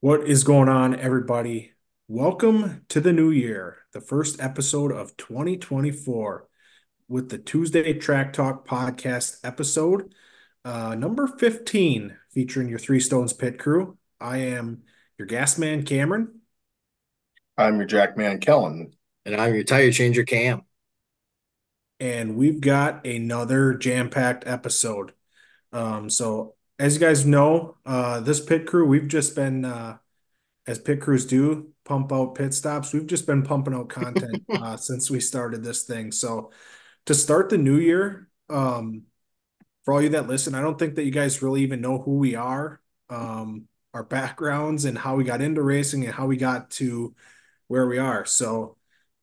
What is going on, everybody? Welcome to the new year, the first episode of 2024 with the Tuesday Track Talk podcast episode, number 15, featuring your Three Stones pit crew. I am your gas man, Cameron. I'm your jack man, Kellen. And I'm your tire changer, Cam. And we've got another jam-packed episode. As you guys know, this pit crew, we've just been, as pit crews do, pump out pit stops. We've just been pumping out content since we started this thing. So to start the new year, for all you that listen, I don't think that you guys really even know who we are, our backgrounds and how we got into racing and how we got to where we are. So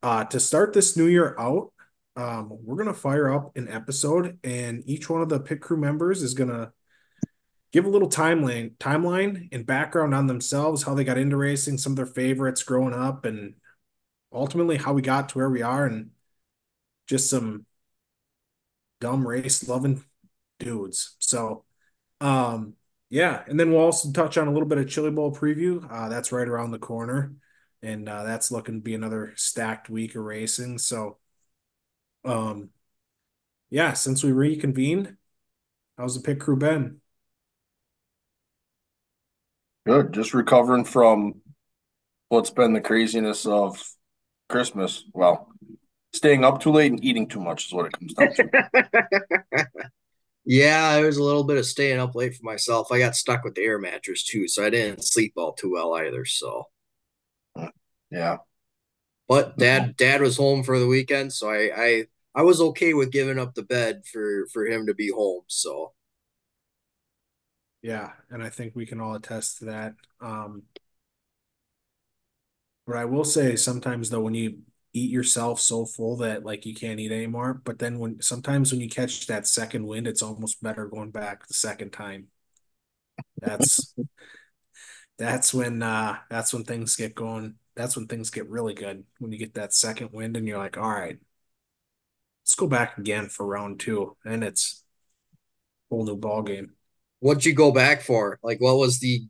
to start this new year out, we're going to fire up an episode, and each one of the pit crew members is going to give a little timeline and background on themselves, how they got into racing, some of their favorites growing up, and ultimately how we got to where we are, and just some dumb race-loving dudes. So, yeah, and then we'll also touch on a little bit of Chili Bowl preview. That's right around the corner, and that's looking to be another stacked week of racing. So, yeah, since we reconvened, how's the pit crew been? Good. Just recovering from what's been the craziness of Christmas. Well, staying up too late and eating too much is what it comes down to. Yeah, there was a little bit of staying up late for myself. I got stuck with the air mattress too, so I didn't sleep all too well either. So, yeah. But dad was home for the weekend, so I was okay with giving up the bed for him to be home. So. Yeah, and I think we can all attest to that. But I will say sometimes, though, when you eat yourself so full that, like, you can't eat anymore, but then sometimes when you catch that second wind, it's almost better going back the second time. That's when things get going. That's when things get really good, when you get that second wind and you're like, all right, let's go back again for round two, and it's a whole new ball game. What'd you go back for? Like, what was the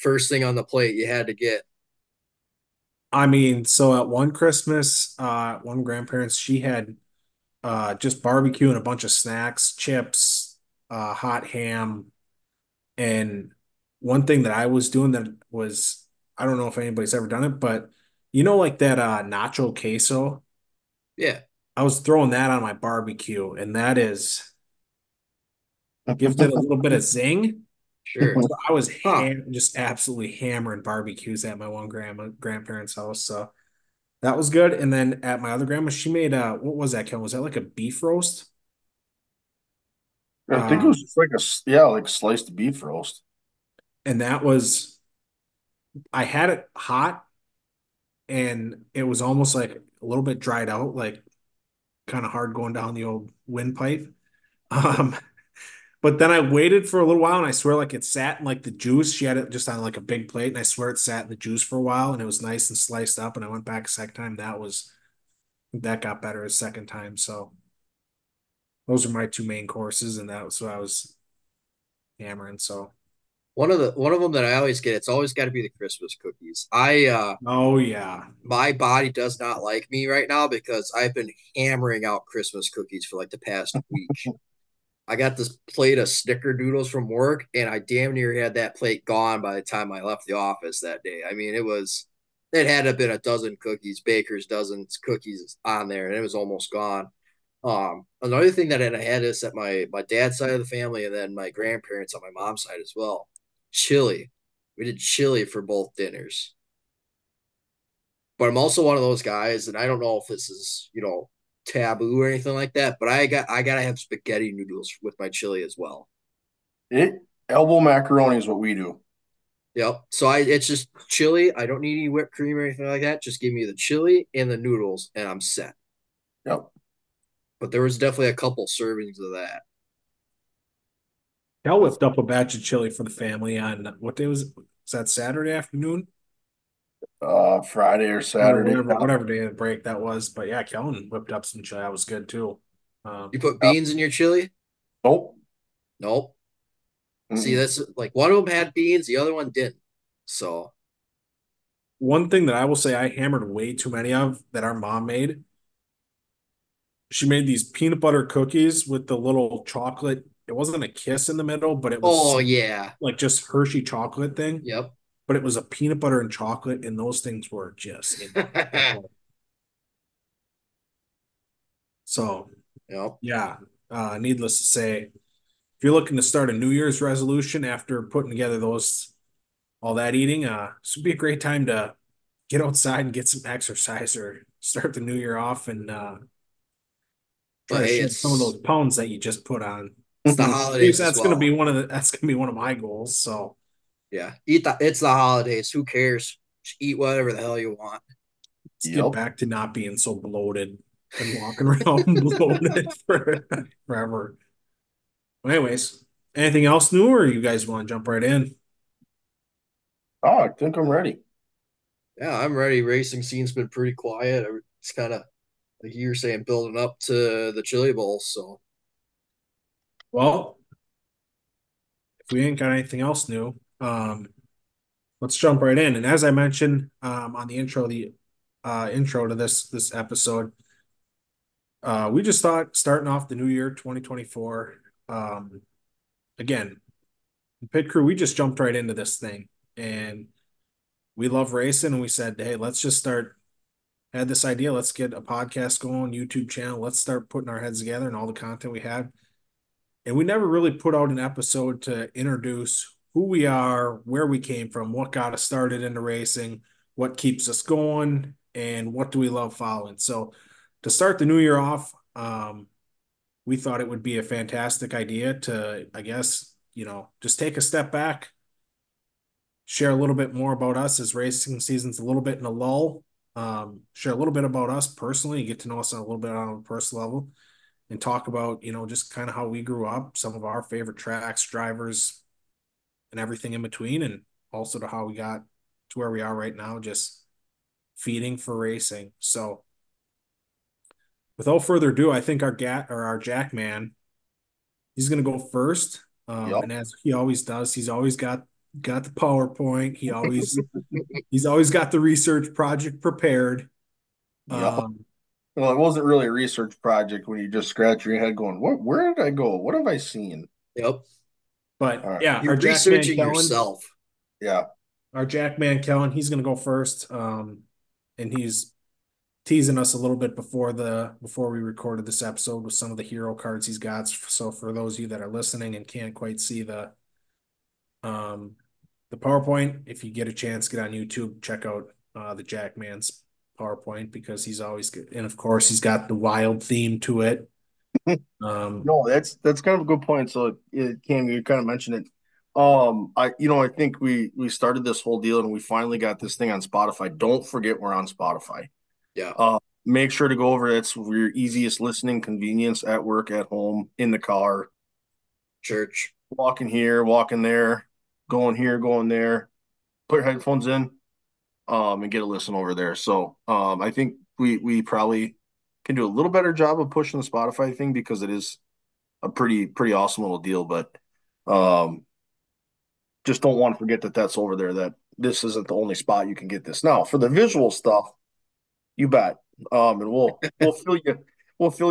first thing on the plate you had to get? I mean, so at one Christmas, one grandparents, she had just barbecue and a bunch of snacks, chips, hot ham. And one thing that I was doing that was, I don't know if anybody's ever done it, but you know, like that nacho queso? Yeah. I was throwing that on my barbecue, and that is... Give it a little bit of zing. Sure. So I was just absolutely hammering barbecues at my one grandparents' house. So that was good. And then at my other grandma, she made what was that, Ken? Was that like a beef roast? I think it was just like a sliced beef roast. And that was, I had it hot, and it was almost like a little bit dried out, like kind of hard going down the old windpipe. But then I waited for a little while, and I swear, like, it sat in, like, the juice. She had it just on, like, a big plate, and I swear it sat in the juice for a while, and it was nice and sliced up, and I went back a second time. That got better a second time. So those are my two main courses, and that was what I was hammering. So one of them that I always get, it's always got to be the Christmas cookies. My body does not like me right now because I've been hammering out Christmas cookies for, like, the past week. I got this plate of snickerdoodles from work, and I damn near had that plate gone by the time I left the office that day. I mean, it had to have been a dozen cookies, baker's dozens cookies on there, and it was almost gone. Another thing that I had is at my dad's side of the family, and then my grandparents on my mom's side as well. Chili. We did chili for both dinners. But I'm also one of those guys, and I don't know if this is, taboo or anything like that, but I gotta have spaghetti noodles with my chili as well. Elbow macaroni is what we do. Yep. So it's just chili. I don't need any whipped cream or anything like that. Just give me the chili and the noodles, and I'm set. Yep. But there was definitely a couple servings of that. I'll whipped up a batch of chili for the family on what day was that Saturday afternoon? Friday or Saturday, whatever day of the break that was. But yeah, Kellen whipped up some chili. That was good too. You put beans in your chili? Nope. Mm-hmm. See, that's like one of them had beans, the other one didn't. So One thing that I will say I hammered way too many of that our mom made, she made these peanut butter cookies with the little chocolate. It wasn't a kiss in the middle, but it was like just Hershey chocolate thing. Yep. But it was a peanut butter and chocolate, and those things were just so yeah. Needless to say, if you're looking to start a New Year's resolution after putting together those all that eating, this would be a great time to get outside and get some exercise or start the new year off and try to shed some of those pounds that you just put on. It's the holidays. That's gonna be one of my goals. So yeah, it's the holidays. Who cares? Just eat whatever the hell you want. Let's get back to not being so bloated and walking around bloated forever. Well, anyways, anything else new, or you guys want to jump right in? Oh, I think I'm ready. Yeah, I'm ready. Racing scene's been pretty quiet. It's kind of, like you were saying, building up to the Chili Bowl. So, well, if we ain't got anything else new, let's jump right in. And as I mentioned on the intro, intro to this episode, we just thought starting off the new year, 2024. Again, the pit crew, we just jumped right into this thing. And we love racing, and we said, hey, let's just start. Had this idea, let's get a podcast going, YouTube channel. Let's start putting our heads together and all the content we had. And we never really put out an episode to introduce who we are, where we came from, what got us started into racing, what keeps us going, and what do we love following. So to start the new year off, we thought it would be a fantastic idea to, I guess, just take a step back, share a little bit more about us as racing season's a little bit in a lull, share a little bit about us personally, get to know us on a little bit on a personal level, and talk about, just kind of how we grew up, some of our favorite tracks, drivers, and everything in between, and also to how we got to where we are right now, just feeding for racing. So without further ado, I think our Jack man, he's going to go first. And as he always does, he's always got the PowerPoint. He's always got the research project prepared. Well, it wasn't really a research project when you just scratch your head going, where did I go? What have I seen? Yep. But you're researching yourself. Yeah. Our Jack man Kellen, he's gonna go first. And he's teasing us a little bit before we recorded this episode with some of the hero cards he's got. So for those of you that are listening and can't quite see the PowerPoint, if you get a chance, get on YouTube, check out the Jack man's PowerPoint, because he's always good. And of course he's got the wild theme to it. No, that's kind of a good point. So Cam, you kind of mentioned it. I think we started this whole deal and we finally got this thing on Spotify. Don't forget we're on Spotify. Yeah. Make sure to go over. That's your easiest listening convenience at work, at home, in the car, church, walking here, walking there, going here, going there, put your headphones in, and get a listen over there. So I think we probably can do a little better job of pushing the Spotify thing, because it is a pretty awesome little deal. But just don't want to forget that that's over there, that this isn't the only spot you can get this. Now for the visual stuff, you bet. And we'll fill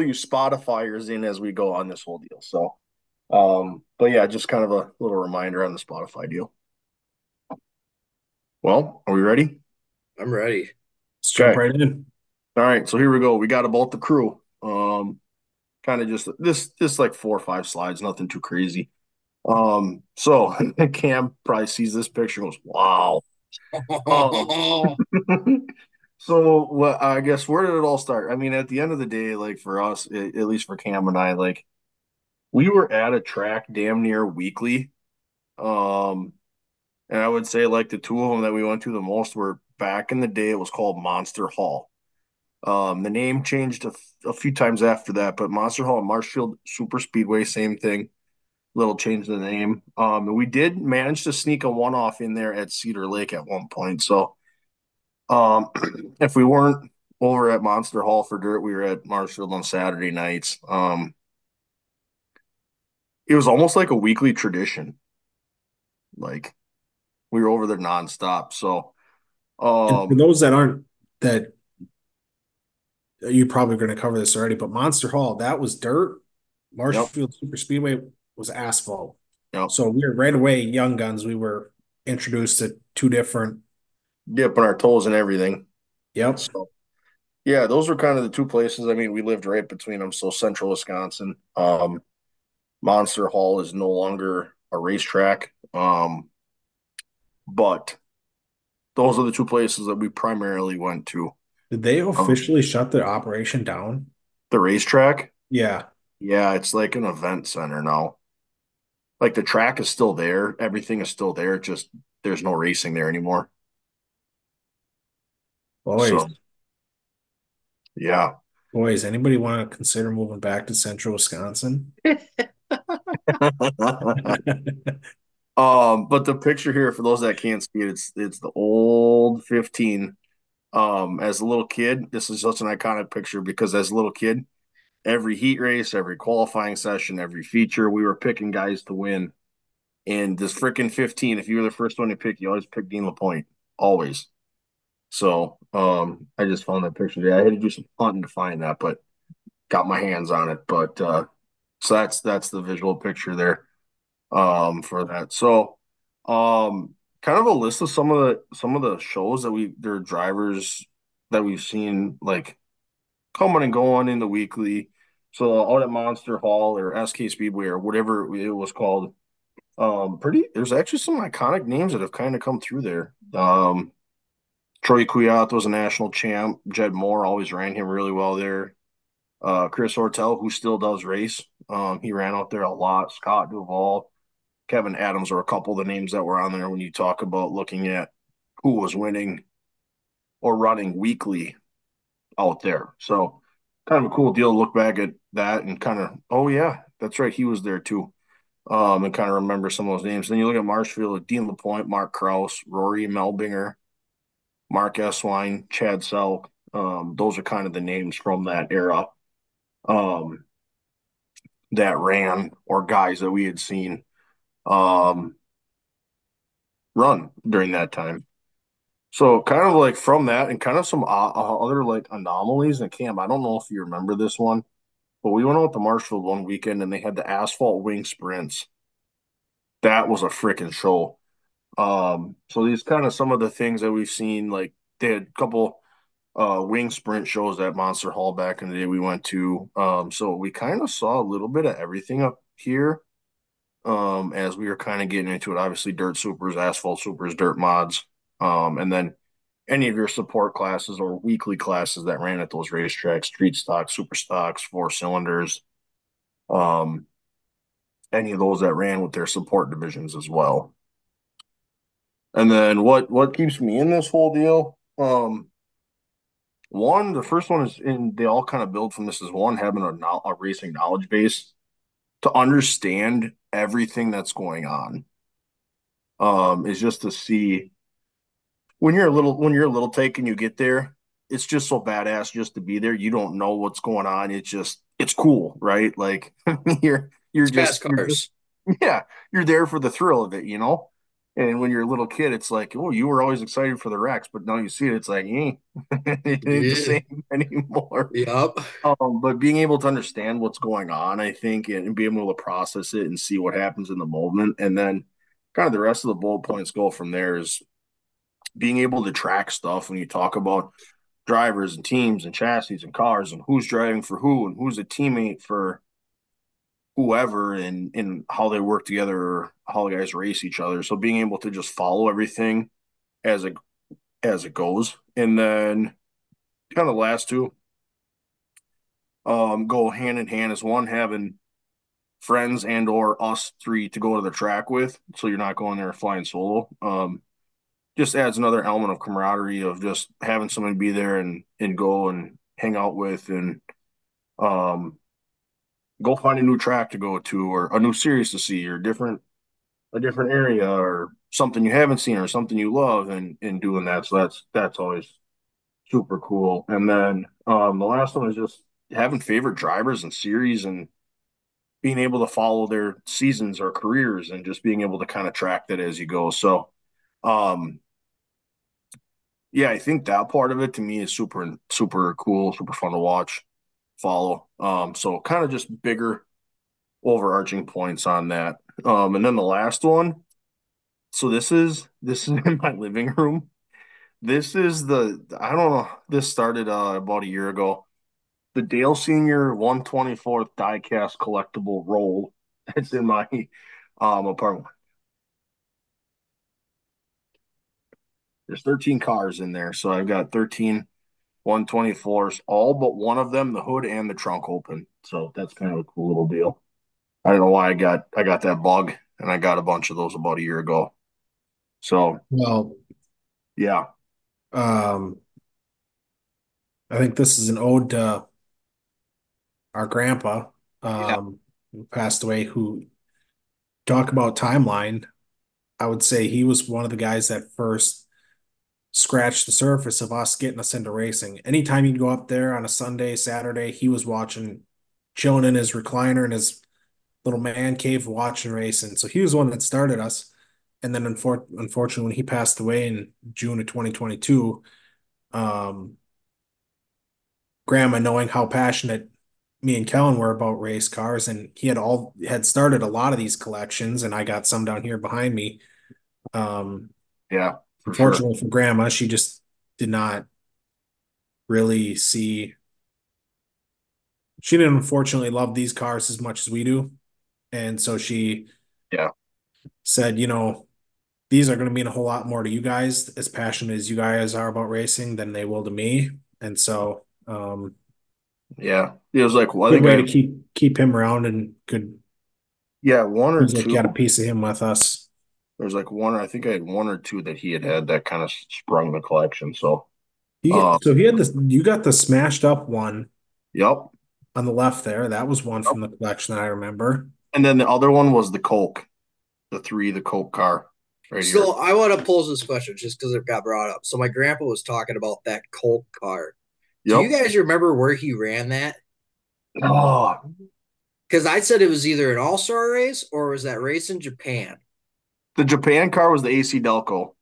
you Spotifyers in as we go on this whole deal. So but yeah, just kind of a little reminder on the Spotify deal. Well, are we ready? I'm ready. Let's jump right in. All right, so here we go. We got about the crew. Kind of just this like 4 or 5 slides, nothing too crazy. So Cam probably sees this picture and goes, wow. So I guess where did it all start? I mean, at the end of the day, like for us, at least for Cam and I, like, we were at a track damn near weekly. And I would say like the two of them that we went to the most were back in the day. It was called Monster Hall. The name changed a few times after that, but Monster Hall and Marshfield Super Speedway, same thing, little change in the name. And we did manage to sneak a one-off in there at Cedar Lake at one point. So if we weren't over at Monster Hall for dirt, we were at Marshfield on Saturday nights. It was almost like a weekly tradition. Like, we were over there nonstop. So And for those that aren't, that you're probably going to cover this already, but Monster Hall, that was dirt. Marshfield Super Speedway was asphalt. So we were right away, young guns, we were introduced to two different. Dipping our toes and everything. So, yeah, those were kind of the two places. I mean, we lived right between them. So central Wisconsin, Monster Hall is no longer a racetrack. But those are the two places that we primarily went to. Did they officially shut their operation down? The racetrack? Yeah. Yeah, it's like an event center now. Like the track is still there. Everything is still there. Just there's no racing there anymore. So, yeah. Boys, anybody want to consider moving back to central Wisconsin? But the picture here, for those that can't see it, it's the old 15. As a little kid, this is such an iconic picture because as a little kid, every heat race, every qualifying session, every feature, we were picking guys to win. And this freaking 15, if you were the first one to pick, you always picked Dean LaPointe. Always. So I just found that picture today. I had to do some hunting to find that, but got my hands on it. But so that's the visual picture there for that. So kind of a list of some of the shows that their drivers that we've seen like coming and going in the weekly. So out at Monster Hall or SK Speedway or whatever it was called. There's actually some iconic names that have kind of come through there. Troy Cuiat was a national champ. Jed Moore always ran him really well there. Chris Hortel, who still does race, he ran out there a lot. Scott Duval, Kevin Adams are a couple of the names that were on there when you talk about looking at who was winning or running weekly out there. So kind of a cool deal to look back at that and kind of, oh, yeah, that's right, he was there too, and kind of remember some of those names. Then you look at Marshfield, Dean LaPointe, Mark Kraus, Rory Melbinger, Mark Eswine, Chad Selk. Those are kind of the names from that era that ran or guys that we had seen run during that time. So kind of like from that and kind of some other like anomalies. And Cam, I don't know if you remember this one, but we went out to Marshfield one weekend and they had the asphalt wing sprints. That was a freaking show. So these kind of some of the things that we've seen, like they had a couple wing sprint shows at Monster Hall back in the day we went to. So we kind of saw a little bit of everything up here as we were kind of getting into it. Obviously dirt supers, asphalt supers, dirt mods, and then any of your support classes or weekly classes that ran at those racetracks, street stocks, super stocks, four cylinders, any of those that ran with their support divisions as well. And then what keeps me in this whole deal? One, the first one is they all kind of build from this is one, having a racing knowledge base to understand everything that's going on. Is just to see when you're a little take and you get there, it's just so badass just to be there. You don't know what's going on. It's cool, right? Like you're there for the thrill of it, you know? And when you're a little kid, it's like, oh, you were always excited for the wrecks, but now you see it, it's like, it ain't the same anymore. Yep. But being able to understand what's going on, I think, and being able to process it and see what happens in the moment. And then kind of the rest of the bullet points go from there is being able to track stuff when you talk about drivers and teams and chassis and cars and who's driving for who and who's a teammate for whoever and how they work together or how the guys race each other. So being able to just follow everything as it goes. And then kind of the last two go hand in hand is one, having friends and or us three to go to the track with. So you're not going there flying solo. Just adds another element of camaraderie of just having someone be there and go and hang out with and go find a new track to go to or a new series to see or a different area or something you haven't seen or something you love and doing that. So that's always super cool. And then the last one is just having favorite drivers and series and being able to follow their seasons or careers and just being able to kind of track that as you go. So yeah, I think that part of it to me is super, super cool, super fun to watch, follow. So kind of just bigger overarching points on that. And then the last one. So this is in my living room. This is the, I don't know, this started about a year ago. The Dale Senior 1/24 diecast collectible roll that's in my apartment. There's 13 cars in there, so I've got 13 1/24s, all but one of them, the hood and the trunk open. So that's kind of a cool little deal. I don't know why I got that bug, and I got a bunch of those about a year ago. So, well, yeah. I think this is an ode to our grandpa who passed away, who, talk about timeline, I would say he was one of the guys that first scratched the surface of us getting us into racing. Anytime you'd go up there on a Sunday, Saturday, he was watching, chilling in his recliner in his little man cave watching racing. So he was the one that started us. And then unfortunately, when he passed away in June of 2022, Grandma, knowing how passionate me and Kellen were about race cars, and he had started a lot of these collections, and I got some down here behind me. Unfortunately for Grandma, she just did not really see. She didn't unfortunately love these cars as much as we do, and so she said, you know, these are going to mean a whole lot more to you guys, as passionate as you guys are about racing, than they will to me, and so. It was like one way to keep him around, and could one or two, like, got a piece of him with us. There was like one, I think I had one or two that he had that kind of sprung the collection. So he had this. You got the smashed up one. Yep. On the left there, that was one from the collection that I remember. And then the other one was the Coke, the Coke car. Right here. So I want to pose this question just because it got brought up. So my grandpa was talking about that Coke car. Do you guys remember where he ran that? Oh, because I said it was either an all-star race or was that race in Japan? The Japan car was the AC Delco.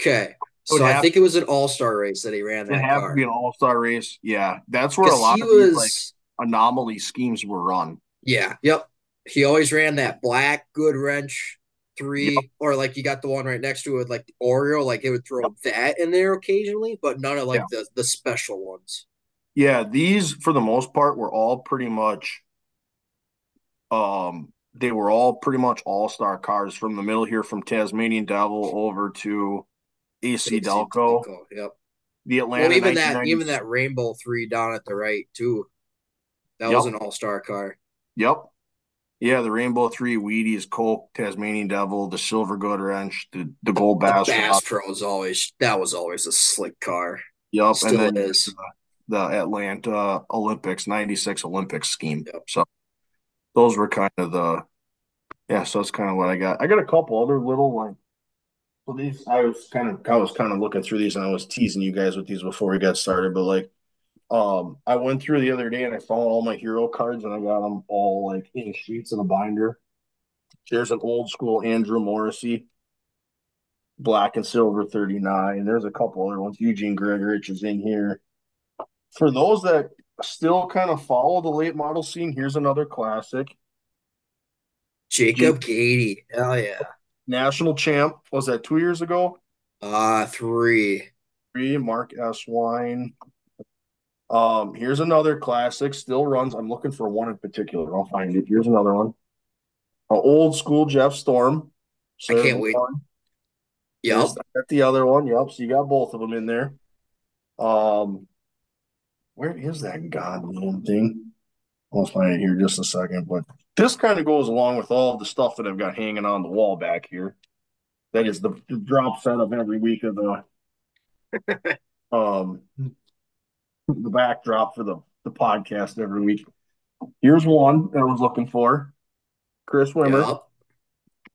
Okay, so I think it was an all-star race that he ran that car. It had to be an all-star race. Yeah, that's where a lot of these anomaly schemes were run. Yeah, yep. He always ran that black good wrench 3, or like you got the one right next to it, like the Oreo, like it would throw that in there occasionally, but none of the special ones. Yeah, these for the most part were all pretty much they were all pretty much all-star cars from the middle here, from Tasmanian Devil over to AC Delco. Yep. The Atlanta, well, even that Rainbow 3 down at the right too. That was an all-star car. Yep. Yeah, the Rainbow 3, Wheaties, Coke, Tasmanian Devil, the Silver Good Wrench, the Gold Bass. The Bass Pro was always a slick car. Yep, still, and then is. The Atlanta Olympics, 96 Olympics scheme. Yep. So those were kind of so that's kind of what I got. I got a couple other little these. I was kind of looking through these, and I was teasing you guys with these before we got started, but I went through the other day and I found all my hero cards, and I got them all in sheets in a binder. There's an old school Andrew Morrissey, black and silver 39. There's a couple other ones. Eugene Gregorich is in here. For those that still kind of follow the late model scene, here's another classic. Jacob Gady. Hell yeah. National champ. Was that 2 years ago? 3. Mark S. Wine. Here's another classic, still runs. I'm looking for one in particular. I'll find it. Here's another one. Old school Jeff Storm. So I can't wait. Yep. That's the other one. Yep. So you got both of them in there. Where is that goddamn thing? I'll find it here in just a second. But this kind of goes along with all the stuff that I've got hanging on the wall back here. That is the drop set of every week of the the backdrop for the podcast every week. Here's one that I was looking for. Chris Wimmer. Yep.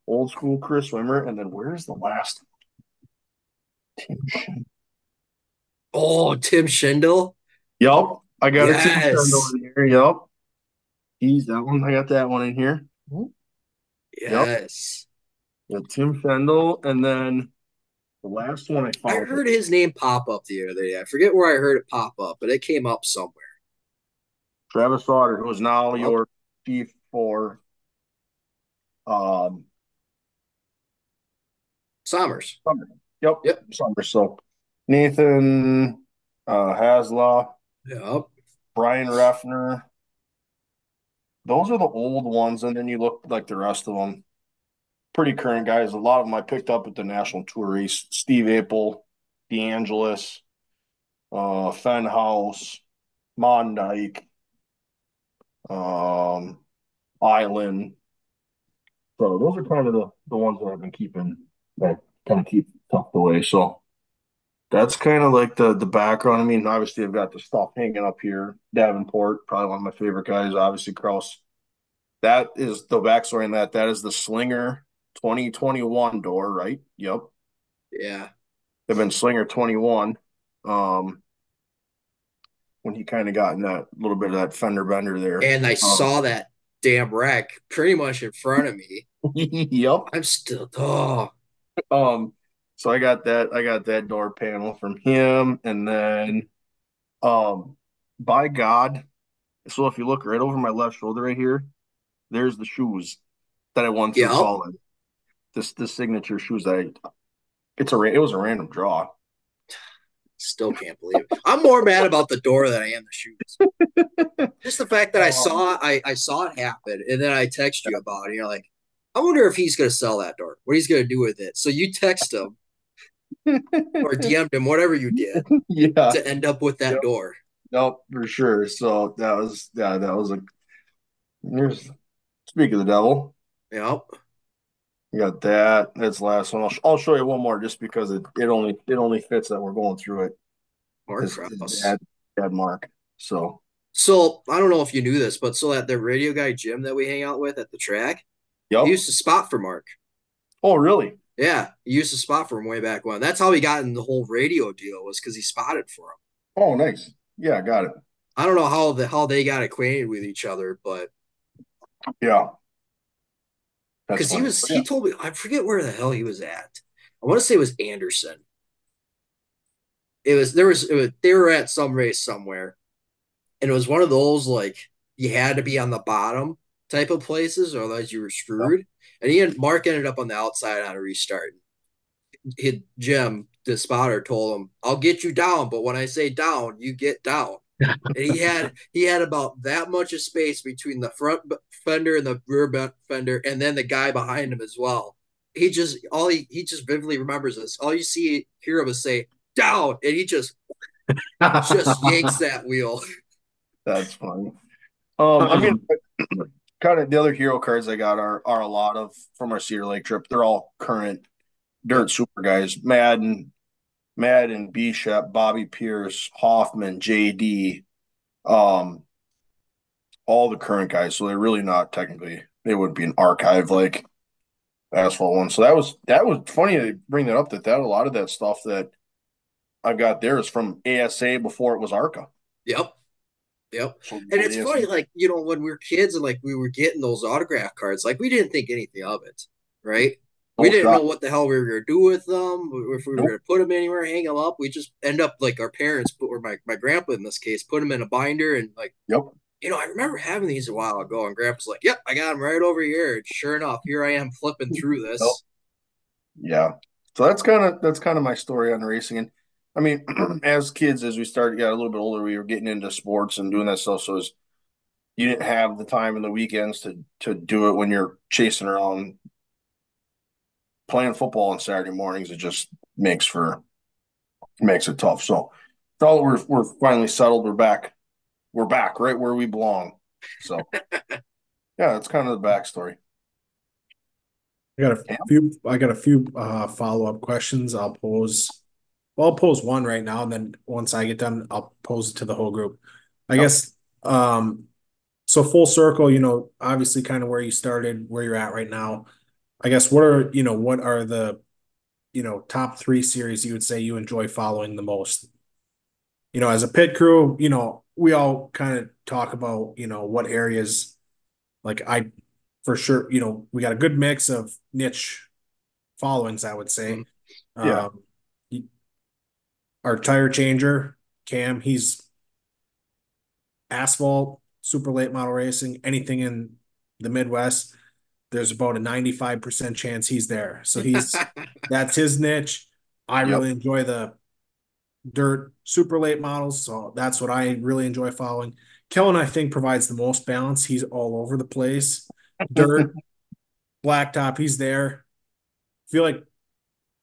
Old school Chris Wimmer. And then where's the last? Tim Schindel. Oh, Tim Schindel? Yep. I got a Tim Schindel in here. Yep. He's that one. I got that one in here. Yes. Yep. Tim Schindel. And then The last one I heard his name pop up the other day. I forget where I heard it pop up, but it came up somewhere. Travis Otter, who is now your chief for Summers. Yep. Yep. Summers. So Nathan Haslaw. Yep. Brian Reffner. Those are the old ones, and then you look like the rest of them. Pretty current guys. A lot of them I picked up at the National Tour race. Steve Apel, DeAngelis, Fenhouse, Mondike, Island. So those are kind of the ones that I've been keeping, that kind of keep tucked away. So that's kind of like the background. I mean, obviously I've got the stuff hanging up here. Davenport, probably one of my favorite guys. Obviously Kraus. That is the backstory in that. That is the Slinger 2021 door, right? Yep. Yeah. They've been Slinger 21. When he kind of got in that little bit of that fender bender there. And I saw that damn wreck pretty much in front of me. Yep. I'm still so I got that door panel from him, and then by God. So if you look right over my left shoulder right here, there's the shoes that I won through college. This signature shoes that it was a random draw. Still can't believe it. I'm more mad about the door than I am the shoes. Just the fact that I saw it happen, and then I text you about it. You're like, I wonder if he's going to sell that door. What he's going to do with it? So you text him or DM'd him, whatever you did, to end up with that door. Nope, for sure. So that was a. Speak of the devil. Yep. You got that. That's the last one. I'll show you one more just because it only fits that we're going through it. Mark Kraus. Dad Mark. So I don't know if you knew this, but so that the radio guy Jim that we hang out with at the track, he used to spot for Mark. Oh, really? Yeah, he used to spot for him way back when. That's how he got in the whole radio deal, was because he spotted for him. Oh, nice. Yeah, got it. I don't know how they got acquainted with each other, but yeah. Because he told me, I forget where the hell he was at. I want to say it was Anderson. They were at some race somewhere, and it was one of those, like, you had to be on the bottom type of places, or otherwise you were screwed. Yeah. And Mark ended up on the outside on a restart. Jim, the spotter, told him, I'll get you down, but when I say down, you get down. And he had about that much of space between the front fender and the rear fender, and then the guy behind him as well. He just vividly remembers this. All you hear him is say down, and he just yanks that wheel. That's funny. I mean, kind of the other hero cards I got are a lot of from our Cedar Lake trip. They're all current dirt super guys. Madden, Bishop, Bobby Pierce, Hoffman, JD, all the current guys. So they're really not technically, they wouldn't be an archive like asphalt one. So that was funny to bring that up, that a lot of that stuff that I've got there is from ASA before it was ARCA. Yep. So and it's ASA. Funny, like, you know, when we were kids and like we were getting those autograph cards, like we didn't think anything of it, right? We didn't know what the hell we were going to do with them, if we were going to put them anywhere, hang them up. We just end up like our parents, or my grandpa in this case, put them in a binder and like, you know, I remember having these a while ago, and grandpa's like, I got them right over here. And sure enough, here I am flipping through this. Yeah. So that's kind of my story on racing. And I mean, as kids, as we got a little bit older, we were getting into sports and doing that stuff. So you didn't have the time and the weekends to do it when you're chasing around. Playing football on Saturday mornings, it just makes it tough. So now that we're finally settled, we're back right where we belong. So that's kind of the backstory. I got a few follow-up questions. I'll pose one right now, and then once I get done, I'll pose it to the whole group. I guess so full circle, you know, obviously kind of where you started, where you're at right now. I guess what are the, you know, top three series you would say you enjoy following the most? You know, as a pit crew, you know, we all kind of talk about, you know, what areas, like I for sure, you know, we got a good mix of niche followings, I would say. Yeah. Our tire changer, Cam, he's asphalt, super late model racing, anything in the Midwest, there's about a 95% chance he's there. So he's that's his niche. I really enjoy the dirt super late models, so that's what I really enjoy following. Kellen, I think, provides the most balance. He's all over the place. Dirt, blacktop, he's there. I feel like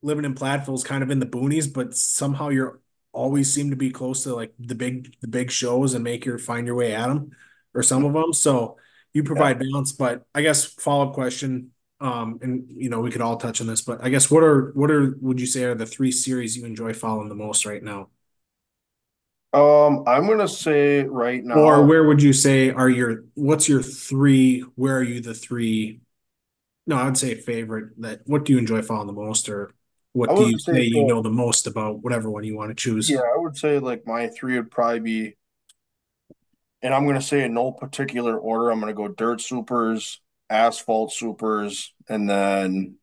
living in Platteville is kind of in the boonies, but somehow you're always seem to be close to like the big shows and find your way at them or some of them. So you provide balance. But I guess follow-up question, and you know, we could all touch on this, but I guess what would you say are the three series you enjoy following the most right now? I'm going to say right now, or where would you say I'd say favorite, that what do you enjoy following the most, or what do you say you know the most about, whatever one you want to choose? Yeah, I would say like my three would probably be, and I'm going to say in no particular order, I'm going to go dirt supers, asphalt supers, and then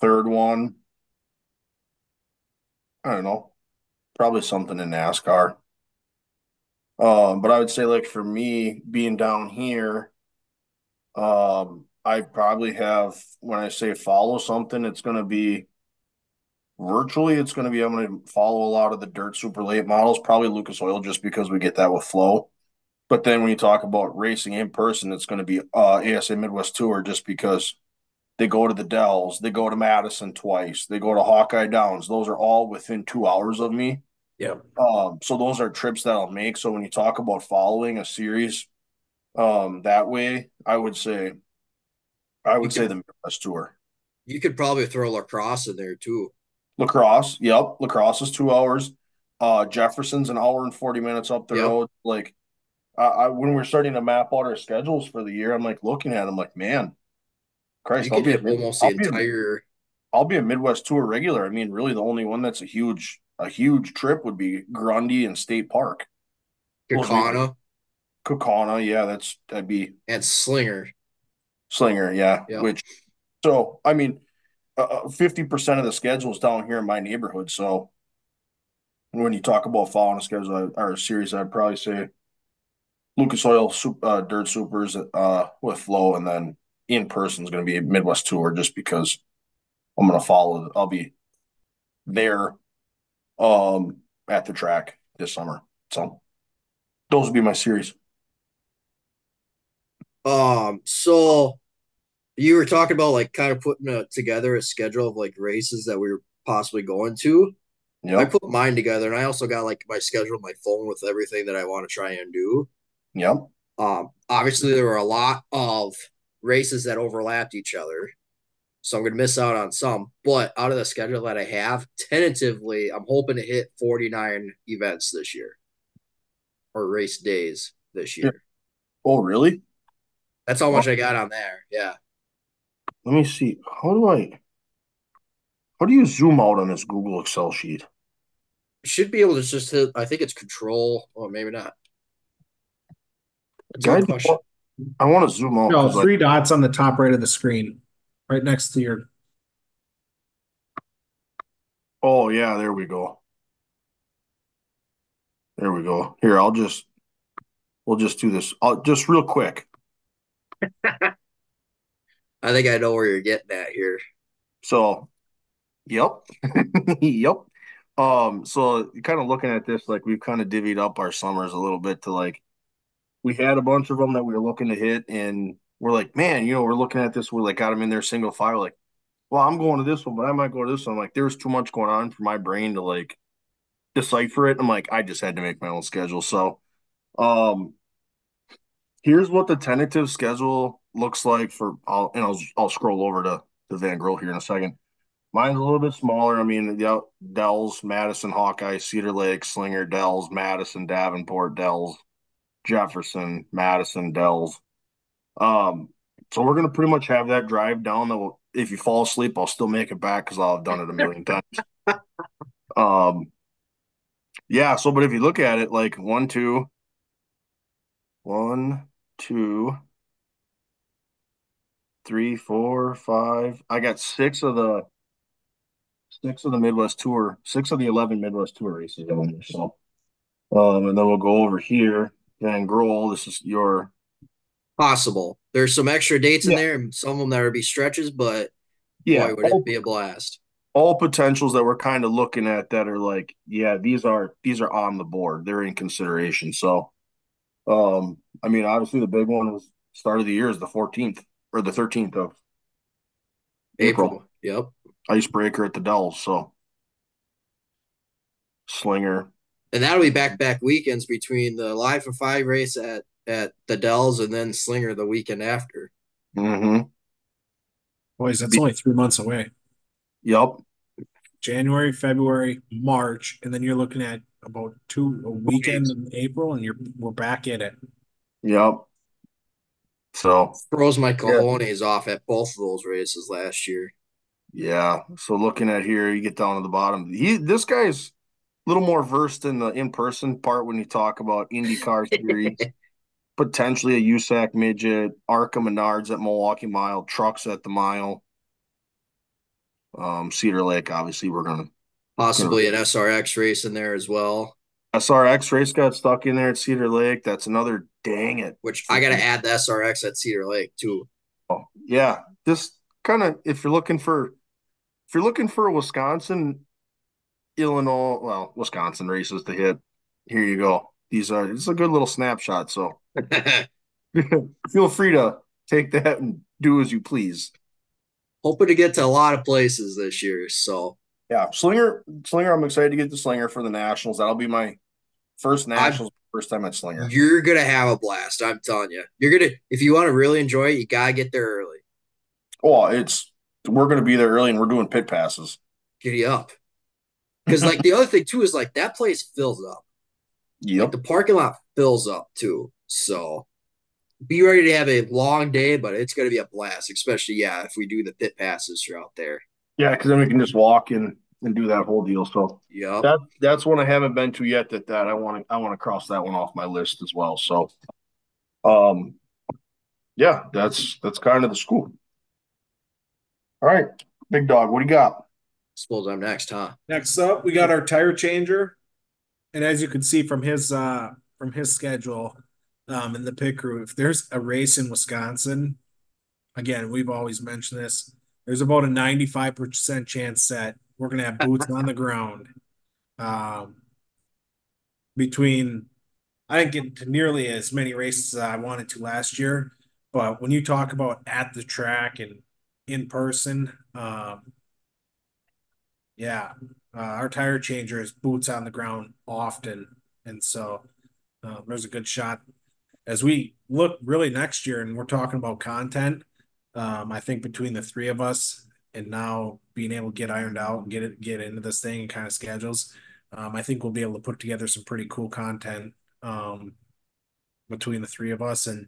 third one, I don't know, probably something in NASCAR. But I would say like for me being down here, I probably have, when I say follow something, it's going to be, virtually, it's going to be, I'm going to follow a lot of the dirt super late models, probably Lucas Oil, just because we get that with flow. But then when you talk about racing in person, it's going to be ASA Midwest Tour, just because they go to the Dells, they go to Madison twice, they go to Hawkeye Downs. Those are all within 2 hours of me. Yeah. So those are trips that I'll make. So when you talk about following a series that way, I would say the Midwest Tour. You could probably throw Lacrosse in there too. Lacrosse, yep. Lacrosse is 2 hours. Jefferson's an hour and 40 minutes up the road. Like, when we're starting to map out our schedules for the year, I'm like looking at them like, man, Christ, I'll be a Midwest Tour regular. I mean, really the only one that's a huge trip would be Grundy and State Park. Kokona, yeah, that'd be. And Slinger, yeah. Yep. Which, so, I mean, 50% of the schedule's down here in my neighborhood. So when you talk about following a schedule or a series, I'd probably say Lucas Oil, dirt supers with flow, and then in person is going to be a Midwest Tour, just because I'm going to follow. I'll be there at the track this summer. So those would be my series. So you were talking about like kind of putting together a schedule of like races that we were possibly going to. Yep. I put mine together, and I also got like my schedule on my phone with everything that I want to try and do. Yep. Obviously there were a lot of races that overlapped each other, so I'm going to miss out on some, but out of the schedule that I have, tentatively, I'm hoping to hit 49 events this year, or race days this year. Oh, really? That's how much I got on there. Yeah. Let me see. How do you zoom out on this Google Excel sheet? You should be able to just hit, I think it's control, or maybe not. I want to zoom out. No, three dots on the top right of the screen, right next to your. Oh, yeah, there we go. There we go. Here, we'll just do this. I'll just real quick. I think I know where you're getting at here. So, yep. Yep. So you're kind of looking at this, like we've kind of divvied up our summers a little bit to like, we had a bunch of them that we were looking to hit, and we're like, man, you know, we're looking at this. We're like, got them in there single file. Like, well, I'm going to this one, but I might go to this one. Like, there's too much going on for my brain to like decipher it. I'm like, I just had to make my own schedule. So, here's what the tentative schedule looks like for, I'll scroll over to Van Grill here in a second. Mine's a little bit smaller. I mean, Dells, Madison, Hawkeye, Cedar Lake, Slinger, Dells, Madison, Davenport, Dells, Jefferson, Madison, Dells. So we're going to pretty much have that drive down. If you fall asleep, I'll still make it back because I'll have done it a million times. Yeah, so but if you look at it, like 1, 2, 3, 4, 5. I got six of the six of the 11 Midwest Tour races on there. So, and then we'll go over here. Dan Grohl, this is your possible. There's some extra dates in there, and some of them that would be stretches, but boy, would it be a blast. All potentials that we're kind of looking at that are like, these are on the board. They're in consideration. So, I mean, obviously the big one was start of the year is the 14th or the 13th of April. Yep. Icebreaker at the Dells. So Slinger. And that'll be back-to-back weekends between the Live for 5 race at the Dells and then Slinger the weekend after. Mm-hmm. Boys, that's only 3 months away. Yep. January, February, March, and then you're looking at about a weekend in April, and we're back in it. Yep. So throws my colonies off at both of those races last year. Yeah. So looking at here, you get down to the bottom. This guy's a little more versed in the in-person part when you talk about IndyCar series, potentially a USAC midget, ARCA Menards at Milwaukee Mile, trucks at the mile. Cedar Lake, obviously, we're going to possibly an SRX race in there as well. SRX race got stuck in there at Cedar Lake. That's another dang it. Which I got to add the SRX at Cedar Lake too. Oh yeah, this kind of if you're looking for Wisconsin, Illinois, well, Wisconsin races to hit. Here you go. It's a good little snapshot. So feel free to take that and do as you please. Hoping to get to a lot of places this year. So yeah, Slinger. I'm excited to get to Slinger for the Nationals. That'll be my first Nationals, first time at Slinger. You're gonna have a blast. I'm telling you. If you want to really enjoy it, you gotta get there early. Oh, we're gonna be there early, and we're doing pit passes. Giddy up, because like the other thing too is like that place fills up. Yep, like, the parking lot fills up too. So be ready to have a long day, but it's gonna be a blast, especially if we do the pit passes throughout there. Yeah, because then we can just walk in and do that whole deal. So yeah, that's one I haven't been to yet. That I want to cross that one off my list as well. So, yeah, that's kind of the school. All right, big dog, what do you got? Suppose I'm next, huh? Next up, we got our tire changer, and as you can see from his schedule, in the pit crew, if there's a race in Wisconsin, again, we've always mentioned this. There's about a 95% chance that we're going to have boots on the ground. I didn't get to nearly as many races as I wanted to last year, but when you talk about at the track and in person, our tire changer is boots on the ground often. And so there's a good shot. As we look really next year, and we're talking about content, I think between the three of us and now being able to get ironed out and get into this thing and kind of schedules, I think we'll be able to put together some pretty cool content between the three of us and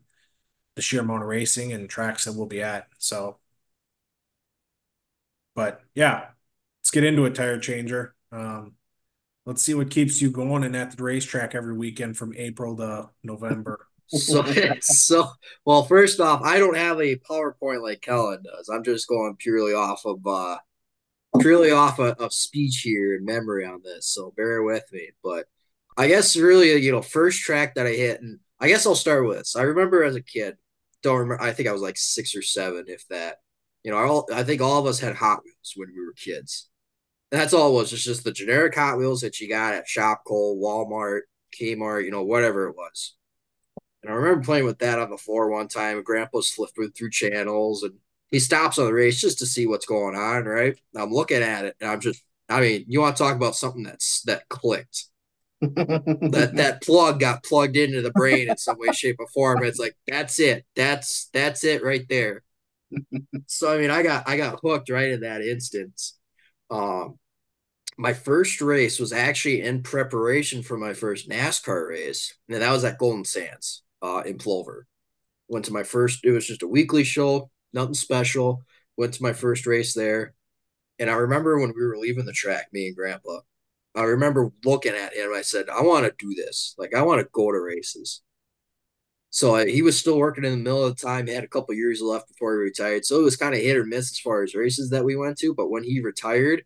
the sheer amount of racing and tracks that we'll be at. So, but yeah, let's get into a tire changer. Let's see what keeps you going and at the racetrack every weekend from April to November. So, first off, I don't have a PowerPoint like Kellen does. I'm just going purely off of speech here and memory on this. So bear with me. But I guess really, first track that I hit, and I guess I'll start with this. I remember as a kid, I think I was like 6 or 7, if that. I think all of us had Hot Wheels when we were kids. And that's all it was. It's just the generic Hot Wheels that you got at Shopko, Walmart, Kmart, whatever it was. And I remember playing with that on the floor one time. Grandpa flipping through channels, and he stops on the race just to see what's going on, right? And I'm looking at it, and you want to talk about something that clicked. that plug got plugged into the brain in some way, shape, or form. It's like, that's it. That's it right there. So, I got hooked right in that instance. My first race was actually in preparation for my first NASCAR race, and that was at Golden Sands. In Plover. It was just a weekly show, nothing special. Went to my first race there. And I remember when we were leaving the track, me and Grandpa, I remember looking at him. I said, I want to do this. Like, I want to go to races. So he was still working in the middle of the time. He had a couple years left before he retired. So it was kind of hit or miss as far as races that we went to. But when he retired,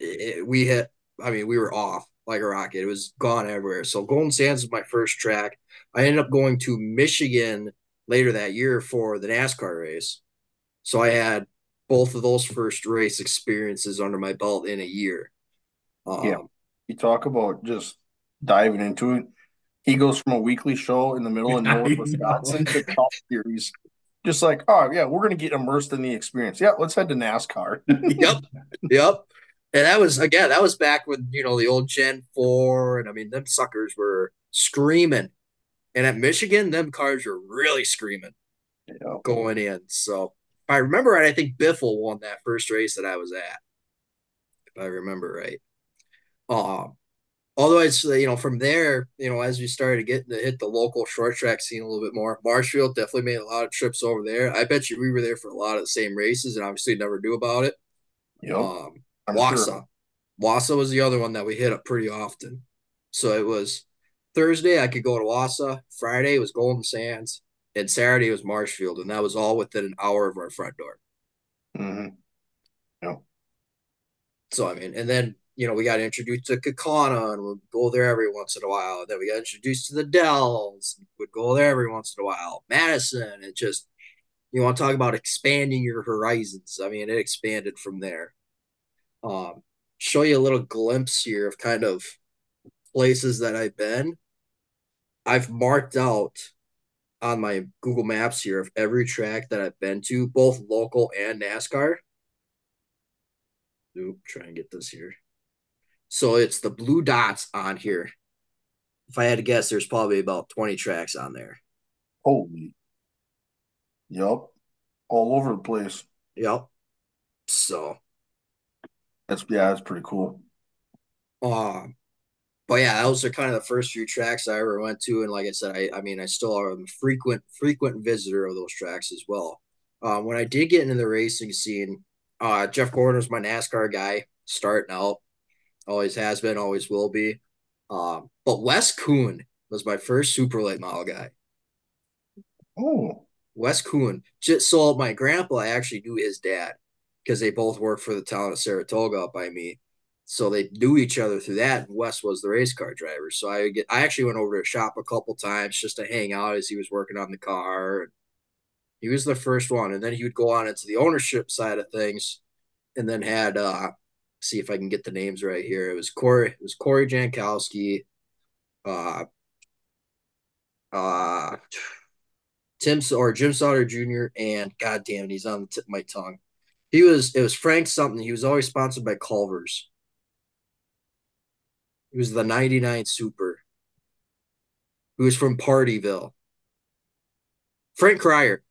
we hit, I mean, we were off like a rocket. It was gone everywhere. So Golden Sands was my first track. I ended up going to Michigan later that year for the NASCAR race. So I had both of those first race experiences under my belt in a year. Yeah. You talk about just diving into it. He goes from a weekly show in the middle of northern Wisconsin to Cup Series. Just like, oh, yeah, we're going to get immersed in the experience. Yeah, let's head to NASCAR. Yep, yep. And that was, again, that was back with, you know, the old Gen 4. And, I mean, them suckers were screaming. And at Michigan, them cars were really screaming going in. So, if I remember right, I think Biffle won that first race that I was at, if I remember right. Otherwise, you know, from there, you know, as we started to get to hit the local short track scene a little bit more, Marshfield definitely made a lot of trips over there. I bet you we were there for a lot of the same races and obviously never knew about it. Yep. Wausau. Sure. Wausau was the other one that we hit up pretty often. So it was Thursday, I could go to Wausau. Friday was Golden Sands. And Saturday was Marshfield. And that was all within an hour of our front door. Mm-hmm. Yep. So, I mean, and then, you know, we got introduced to Kakana and would go there every once in a while. Then we got introduced to the Dells and would go there every once in a while. Madison, and just, you want to talk about expanding your horizons. I mean, it expanded from there. Show you a little glimpse here of kind of places that I've been. I've marked out on my Google Maps here of every track that I've been to, both local and NASCAR. Oop, try and get this here. So it's the blue dots on here. If I had to guess, there's probably about 20 tracks on there. Holy. Yep. All over the place. Yep. So. That's pretty cool. But yeah, those are kind of the first few tracks I ever went to. And like I said, I mean, I still am a frequent visitor of those tracks as well. When I did get into the racing scene, Jeff Gordon was my NASCAR guy starting out. Always has been, always will be. But Wes Kuhn was my first super late model guy. Oh. Wes Kuhn. Just so my grandpa, I actually knew his dad because they both worked for the town of Saratoga up by me. So they knew each other through that. Wes was the race car driver. So I actually went over to his shop a couple times just to hang out as he was working on the car. He was the first one. And then he would go on into the ownership side of things and then had see if I can get the names right here. It was Corey Jankowski, Jim Sauter Jr. and goddamn, he's on the tip of my tongue. It was Frank something. He was always sponsored by Culver's. He was the 99 Super. He was from Partyville. Frank Cryer.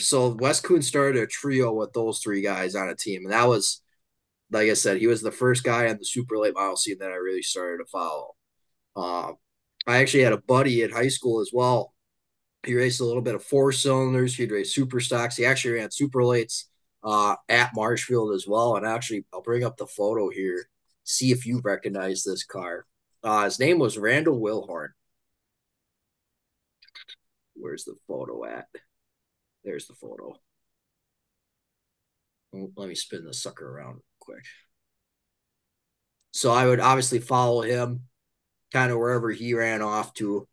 So Wes Kuhn started a trio with those three guys on a team. And that was, like I said, he was the first guy on the super late model scene that I really started to follow. I actually had a buddy in high school as well. He raced a little bit of four cylinders. He'd race super stocks. He actually ran super lates at Marshfield as well. And actually, I'll bring up the photo here. See if you recognize this car. His name was Randall Wilhorn. Where's the photo at? There's the photo. Let me spin the sucker around real quick. So I would obviously follow him kind of wherever he ran off to.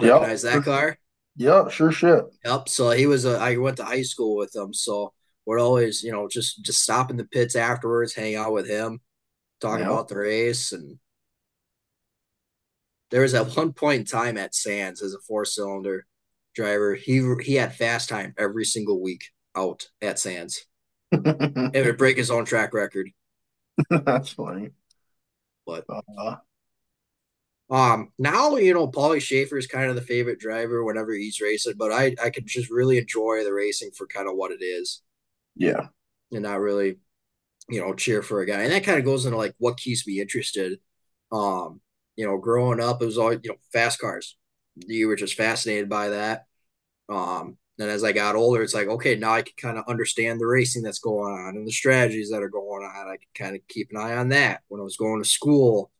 Yep. Recognize that car? Yeah, sure shit. Yep. So he was I went to high school with him. So we're always, you know, just stop in the pits afterwards, hang out with him. Talking about the race, and there was at one point in time at Sands as a four-cylinder driver, he had fast time every single week out at Sands. And would break his own track record. That's funny. But now, you know, Paulie Schaefer is kind of the favorite driver whenever he's racing, but I could just really enjoy the racing for kind of what it is. Yeah. And not really, you know, cheer for a guy. And that kind of goes into like what keeps me interested. You know, growing up, it was all, you know, fast cars. You were just fascinated by that. And as I got older, it's like, okay, now I can kind of understand the racing that's going on and the strategies that are going on. I can kind of keep an eye on that. When I was going to school,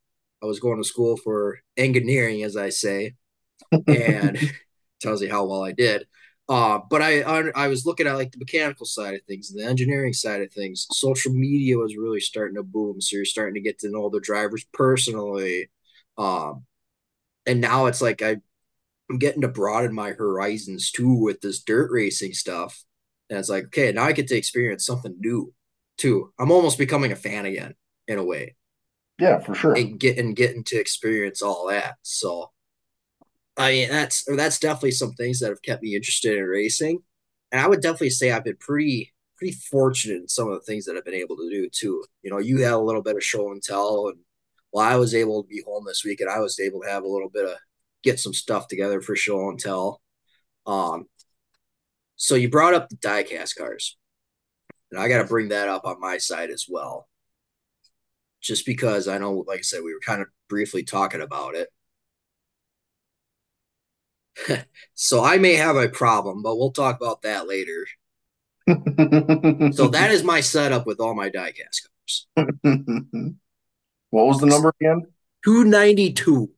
for engineering, as I say, and tells you how well I did. But I was looking at like the mechanical side of things, the engineering side of things. Social media was really starting to boom. So you're starting to get to know the drivers personally. And now it's like, I'm getting to broaden my horizons too with this dirt racing stuff. And it's like, okay, now I get to experience something new too. I'm almost becoming a fan again in a way. Yeah, for sure. And getting to experience all that. So, I mean, that's definitely some things that have kept me interested in racing. And I would definitely say I've been pretty fortunate in some of the things that I've been able to do too. You know, you had a little bit of show and tell, and well, I was able to be home this week and I was able to have a little bit of, get some stuff together for show and tell. So you brought up the diecast cars, and I got to bring that up on my side as well. Just because I know, like I said, we were kind of briefly talking about it. So I may have a problem, but we'll talk about that later. So that is my setup with all my diecast cars. What was the number again? 292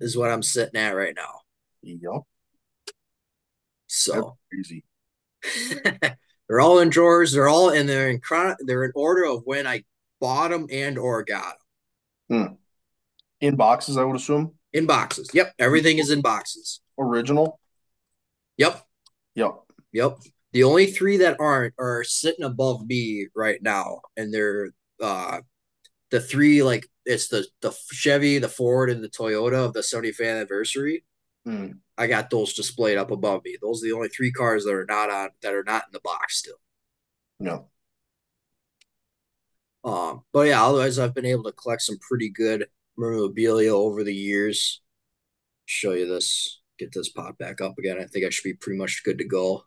is what I'm sitting at right now. Yep. So crazy. They're all in drawers. They're all in there they're in order of when I bought them and or got them. Hmm. In boxes, I would assume. In boxes. Yep. Everything is in boxes. Original? Yep. Yep. Yep. The only three that aren't are sitting above me right now. And they're the three, like, it's the Chevy, the Ford, and the Toyota of the 75th anniversary. Mm. I got those displayed up above me. Those are the only three cars that are not in the box still. No. But yeah, otherwise I've been able to collect some pretty good memorabilia over the years. Show you this, get this pot back up again. I think I should be pretty much good to go.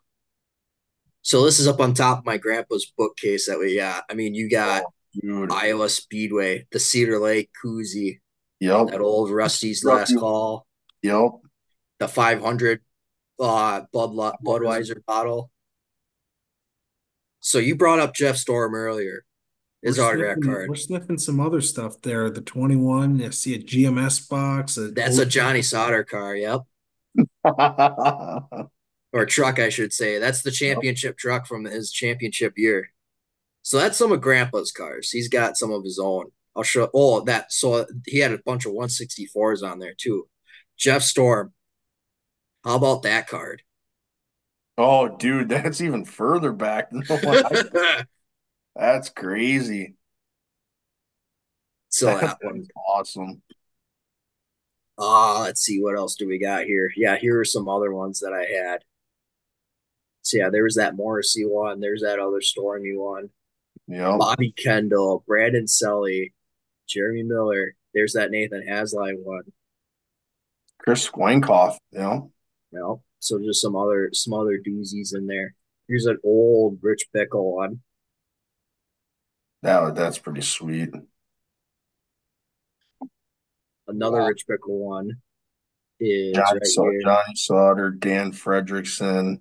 So this is up on top of my grandpa's bookcase that we got. I mean, you got Iowa Speedway, the Cedar Lake koozie. Yep. That old Rusty's Last Call. Yep. The 500 Budweiser bottle. So you brought up Jeff Storm earlier. His autograph card. We're sniffing some other stuff there. The 21, I see a GMS box. That's a Johnny Sauter car, yep. Or truck, I should say. That's the championship truck from his championship year. So that's some of Grandpa's cars. He's got some of his own. I'll show all that. So he had a bunch of 164s on there too. Jeff Storm. How about that card? Oh, dude, that's even further back than the one I That's crazy. So that one's awesome. Let's see. What else do we got here? Yeah, here are some other ones that I had. So, yeah, there was that Morrissey one. There's that other Stormy one. Yeah. Bobby Kendall, Brandon Selly, Jeremy Miller. There's that Nathan Hasline one. Chris Weinkoff. Yeah. Yeah. So just some other doozies in there. Here's an old Rich Bickle one. That's pretty sweet. Another Rich Bickle one is Johnny Sauter, Dan Fredrickson.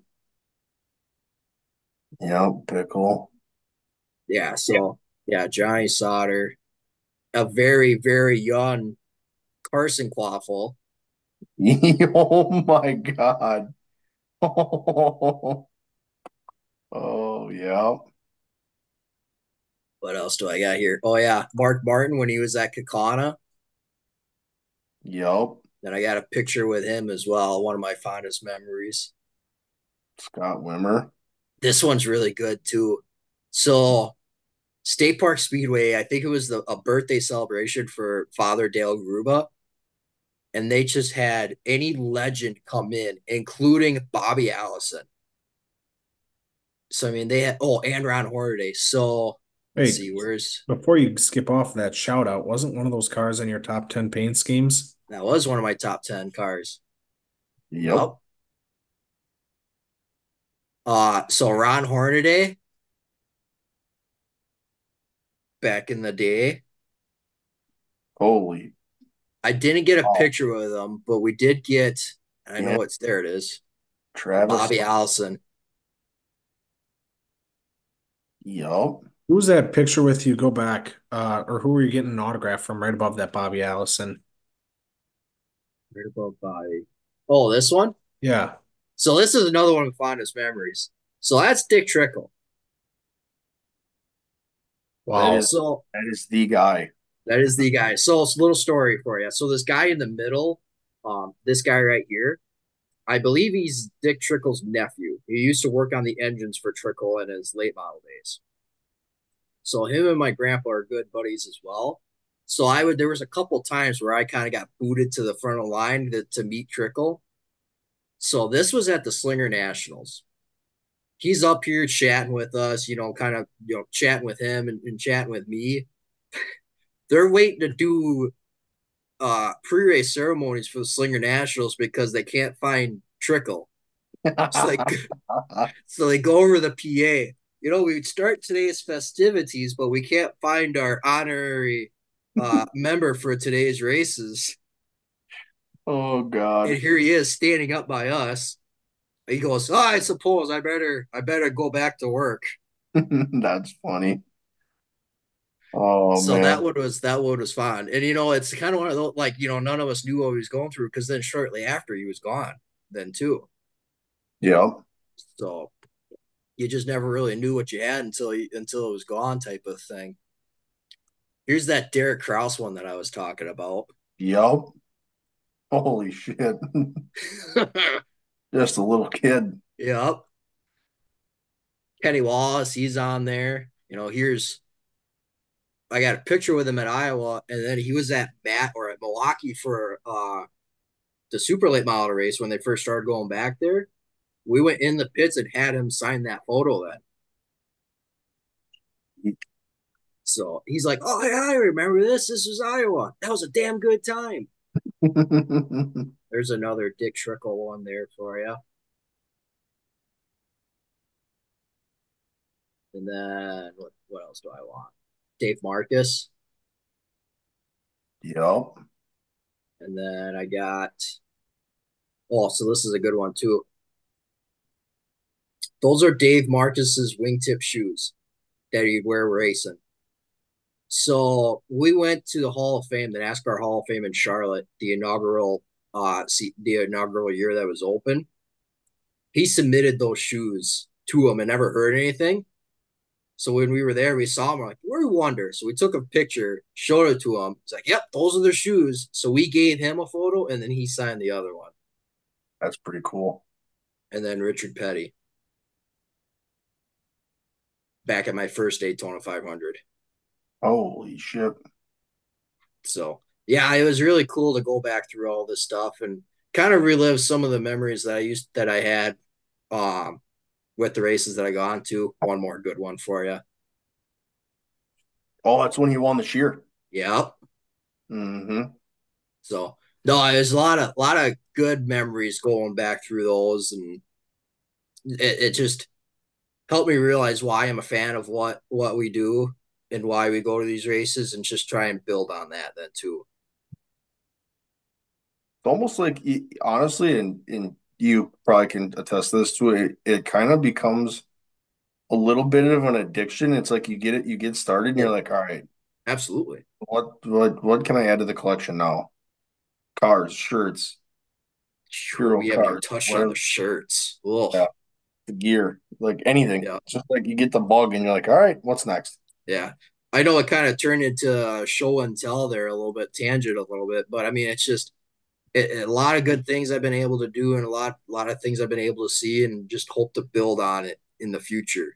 Yeah, Bickle. Yeah, so, yeah, Johnny Sauter. A very, very young Carson Quaffle. Oh, my God. Oh, yeah. What else do I got here? Oh, yeah. Mark Martin when he was at Kakana. Yep. Then I got a picture with him as well. One of my fondest memories. Scott Wimmer. This one's really good, too. So, State Park Speedway, I think it was a birthday celebration for Father Dale Gruba. And they just had any legend come in, including Bobby Allison. So, I mean, they had, and Ron Hornaday. So, hey, see, before you skip off that shout out, wasn't one of those cars in your top 10 paint schemes? That was one of my top 10 cars. Yep. Well, so Ron Hornaday back in the day. Holy. I didn't get a picture with him, but we did get, and I know it's there it is. Travis. Bobby Allison. Yup. Who's that picture with you? Go back. Or who were you getting an autograph from right above that Bobby Allison? Right above body. Oh, this one? Yeah. So this is another one of the fondest memories. So that's Dick Trickle. Wow. That is the guy. That is the guy. So it's a little story for you. So this guy in the middle, this guy right here, I believe he's Dick Trickle's nephew. He used to work on the engines for Trickle in his late model days. So him and my grandpa are good buddies as well. So there was a couple times where I kind of got booted to the front of the line to meet Trickle. So this was at the Slinger Nationals. He's up here chatting with us, kind of, chatting with him and chatting with me. They're waiting to do pre-race ceremonies for the Slinger Nationals because they can't find Trickle. So they go over the PA. We would start today's festivities, but we can't find our honorary member for today's races. Oh, God. And here he is standing up by us. He goes, oh, I suppose I better go back to work. That's funny. Oh, so man. that one was fun. And, it's kind of one of those, none of us knew what he was going through because then shortly after he was gone then too. Yeah. So you just never really knew what you had until it was gone type of thing. Here's that Derek Kraus one that I was talking about. Yep. Holy shit. Just a little kid. Yep. Kenny Wallace, he's on there. I got a picture with him at Iowa, and then he was at Milwaukee for the super late model race when they first started going back there. We went in the pits and had him sign that photo then. So he's like, oh, yeah, I remember this. This was Iowa. That was a damn good time. There's another Dick Trickle one there for you. And then what else do I want? Dave Marcus. Yep. And then I got... Oh, so this is a good one, too. Those are Dave Marcus's wingtip shoes that he'd wear racing. So we went to the Hall of Fame, the NASCAR Hall of Fame in Charlotte, the inaugural year that was open. He submitted those shoes to him and never heard anything. So when we were there, we saw him. We're like, we wonder. So we took a picture, showed it to him. He's like, yep, those are the shoes. So we gave him a photo, and then he signed the other one. That's pretty cool. And then Richard Petty. Back at my first Daytona 500. Holy shit. So, yeah, it was really cool to go back through all this stuff and kind of relive some of the memories that I had with the races that I got into. One more good one for you. Oh, that's when you won this year. Yep. Mm-hmm. So, no, there's a lot of good memories going back through those, and it just helped me realize why I'm a fan of what we do and why we go to these races, and just try and build on that then too. It's almost like, honestly, and you probably can attest this to it, it kind of becomes a little bit of an addiction. It's like you get started and you're like, all right. Absolutely. What can I add to the collection now? Cars, shirts. Sure, we haven't touched on the shirts. Ugh. Yeah. The gear, like anything. Yeah. It's just like you get the bug and you're like, all right, what's next? Yeah. I know it kind of turned into show and tell there a little bit, but I mean, it's just a lot of good things I've been able to do and a lot of things I've been able to see, and just hope to build on it in the future.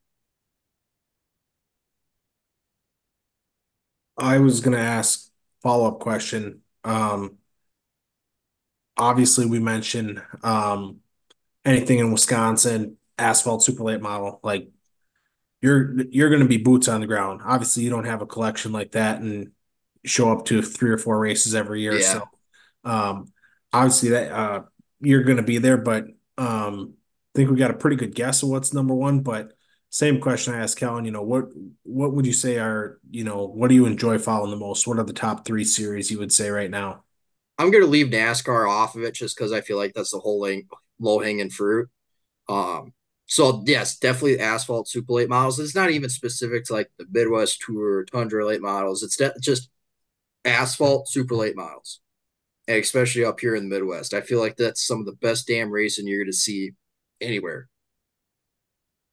I was going to ask follow-up question. Obviously we mentioned anything in Wisconsin, asphalt super late model, like you're going to be boots on the ground. Obviously you don't have a collection like that and show up to 3 or 4 races every year. Yeah. So obviously that you're going to be there, but I think we got a pretty good guess of what's number one, but same question I asked Kellen, what would you say are, what do you enjoy following the most? What are the top 3 series you would say right now? I'm going to leave NASCAR off of it just because I feel like that's the whole low-hanging fruit. So yes, definitely asphalt super late models. It's not even specific to like the Midwest Tour, Tundra late models. It's just asphalt super late models. especially up here in the Midwest. I feel like that's some of the best damn racing you're going to see anywhere.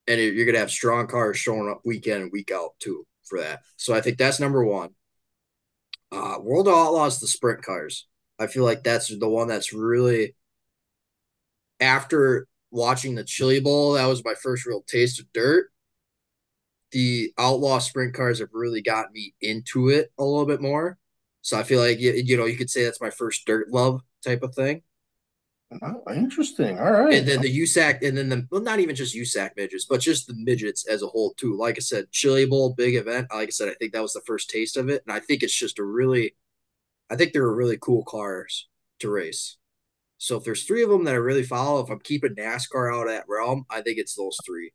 And you're going to have strong cars showing up week in and week out too for that. So I think that's number one. World of Outlaws, the sprint cars. I feel like that's the one that's really, after watching the Chili Bowl, that was my first real taste of dirt. The Outlaw sprint cars have really gotten me into it a little bit more. So I feel like, you know, you could say that's my first dirt love type of thing. Oh, interesting. All right. And then the USAC, and then the, well, not even just USAC midgets, but just the midgets as a whole too. Like I said, Chili Bowl, big event. Like I said, I think that was the first taste of it. And I think it's just a really, I think there are really cool cars to race. So if there's three of them that I really follow, if I'm keeping NASCAR out of that realm, I think it's those three.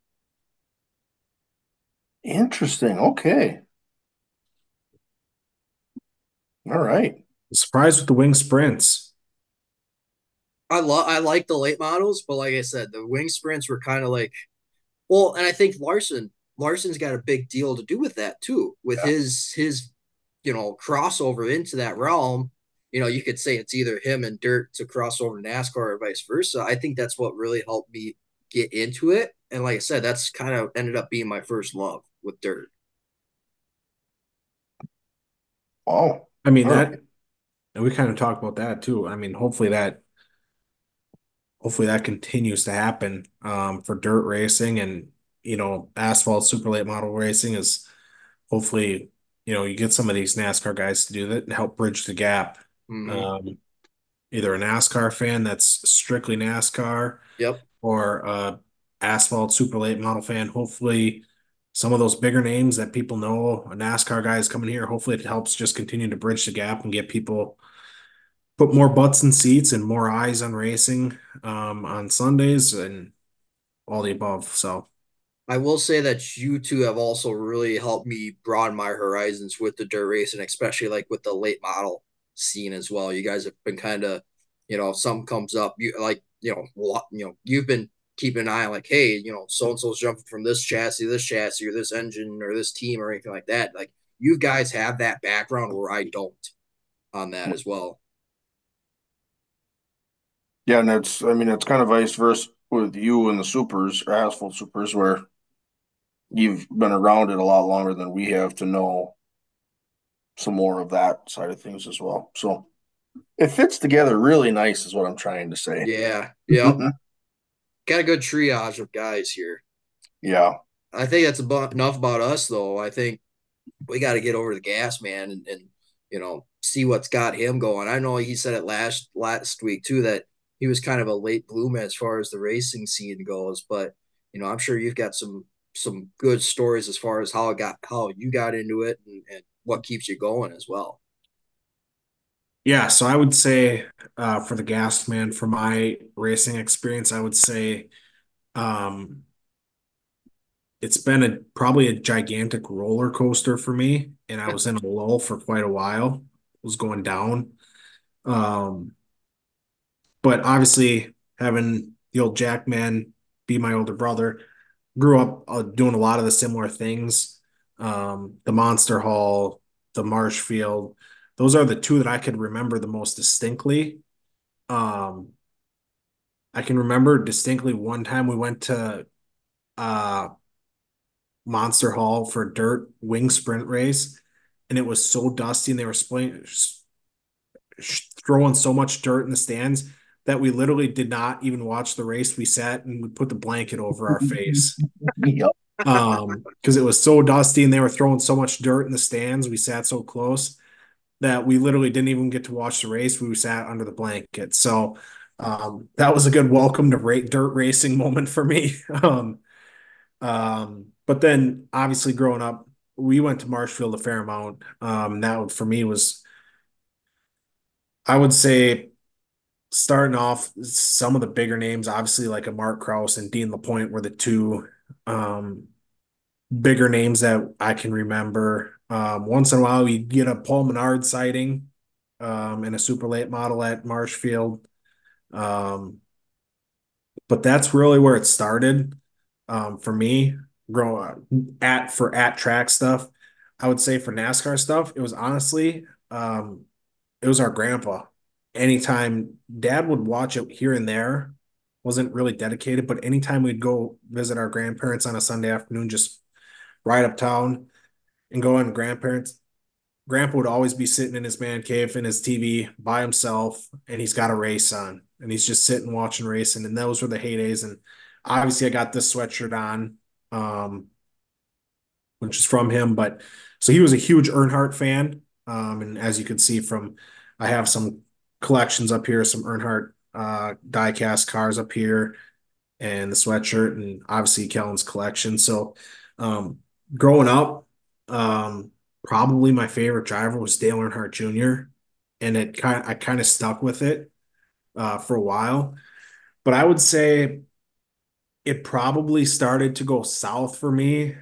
Interesting. Okay. All right. Surprised with the wing sprints. I like the late models, but like I said, the wing sprints were kind of like, well, and I think Larson's got a big deal to do with that too, with his, you know, crossover into that realm. You know, you could say it's either him and dirt to cross over to NASCAR or vice versa. I think that's what really helped me get into it. And like I said, that's kind of ended up being my first love with dirt. Oh, I mean, that, and we kind of talked about that too. I mean, hopefully that continues to happen for dirt racing, and, you know, asphalt super late model racing is hopefully, you know, you get some of these NASCAR guys to do that and help bridge the gap. Mm-hmm. Either a NASCAR fan that's strictly NASCAR, yep, or asphalt super late model fan. Hopefully some of those bigger names that people know, a NASCAR guy is coming here. Hopefully it helps just continue to bridge the gap and get people, put more butts in seats and more eyes on racing on Sundays and all the above. So I will say that you two have also really helped me broaden my horizons with the dirt race, and especially like with the late model scene as well. You guys have been kind of, you know, if something comes up, you like, you know, you've been keeping an eye on like, hey, you know, so-and-so's jumping from this chassis to this chassis or this engine or this team or anything like that. Like, you guys have that background where I don't on that as well. Yeah, and it's, I mean, it's kind of vice versa with you and the supers or asphalt supers, where you've been around it a lot longer than we have to know some more of that side of things as well. So it fits together really nice is what I'm trying to say. Yeah. Yeah. Mm-hmm. Got a good triage of guys here. Yeah. I think that's enough about us though. I think we got to get over the gas man and, you know, see what's got him going. I know he said it last week too, that he was kind of a late bloomer as far as the racing scene goes, but, you know, I'm sure you've got some good stories as far as how you got into it and what keeps you going as well. Yeah, so I would say for the gas man, for my racing experience, I would say it's been probably a gigantic roller coaster for me, and I was in a lull for quite a while. It was going down. But obviously, having the old Jackman be my older brother, grew up doing a lot of the similar things. The Monster Hall, the Marshfield, those are the two that I could remember the most distinctly. I can remember distinctly one time we went to Monster Hall for a dirt wing sprint race, and it was so dusty, and they were throwing so much dirt in the stands that we literally did not even watch the race. We sat and we put the blanket over our face. Yep. Because it was so dusty and they were throwing so much dirt in the stands. We sat so close that we literally didn't even get to watch the race. We sat under the blanket. So that was a good welcome to dirt racing moment for me. But then obviously growing up, we went to Marshfield a fair amount. That for me was, I would say, starting off, some of the bigger names, obviously like a Mark Kraus and Dean LaPointe were the two bigger names that I can remember. Once in a while, we'd get a Paul Menard sighting in a super late model at Marshfield. But that's really where it started for me. For track stuff, I would say for NASCAR stuff, it was honestly, it was our grandpa. anytime Dad would watch it here and there, wasn't really dedicated, but anytime we'd go visit our grandparents on a Sunday afternoon, just ride uptown and go on grandparents, Grandpa would always be sitting in his man cave in his TV by himself, and he's got a race on, and he's just sitting watching racing. And those were the heydays. And obviously I got this sweatshirt on, which is from him. But so he was a huge Earnhardt fan. And as you can see from, I have some collections up here, some Earnhardt die-cast cars up here and the sweatshirt, and obviously Kellen's collection. So growing up, probably my favorite driver was Dale Earnhardt Jr. And I kind of stuck with it for a while. But I would say it probably started to go south for me.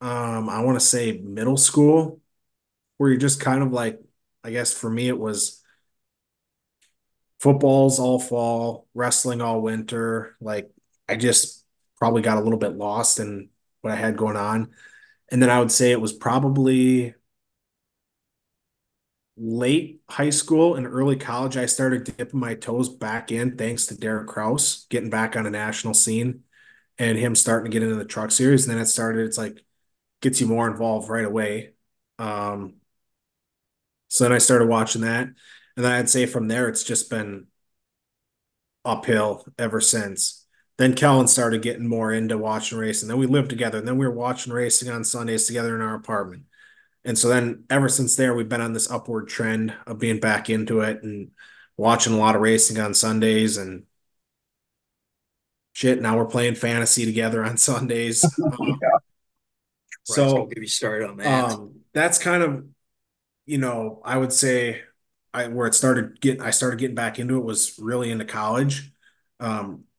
I want to say middle school, where you're just kind of like, I guess for me it was football's all fall, wrestling all winter. Like I just probably got a little bit lost in what I had going on. And then I would say it was probably late high school and early college. I started dipping my toes back in, thanks to Derek Kraus, getting back on a national scene and him starting to get into the truck series. And then it started, it's like, gets you more involved right away. So then I started watching that. And then I'd say from there, it's just been uphill ever since. Then Kellen started getting more into watching racing. Then we lived together. And then we were watching racing on Sundays together in our apartment. And so then ever since there, we've been on this upward trend of being back into it and watching a lot of racing on Sundays and shit. Now we're playing fantasy together on Sundays. So give you started on that. That's kind of, you know, I would say I started getting back into it was really into college.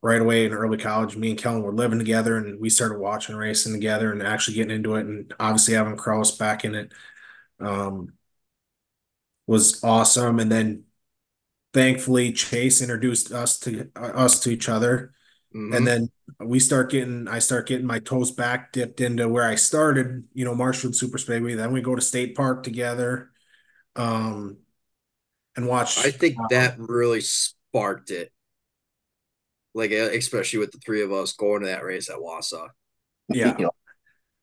Right away in early college, me and Kellen were living together, and we started watching racing together and actually getting into it. And obviously having Kraus back in it was awesome. And then thankfully Chase introduced us to each other. Mm-hmm. And then I start getting my toes back dipped into where I started, you know, Marshfield Super Speedway. Then we go to State Park together and watch. I think that really sparked it. Like, especially with the three of us going to that race at Wausau. Yeah.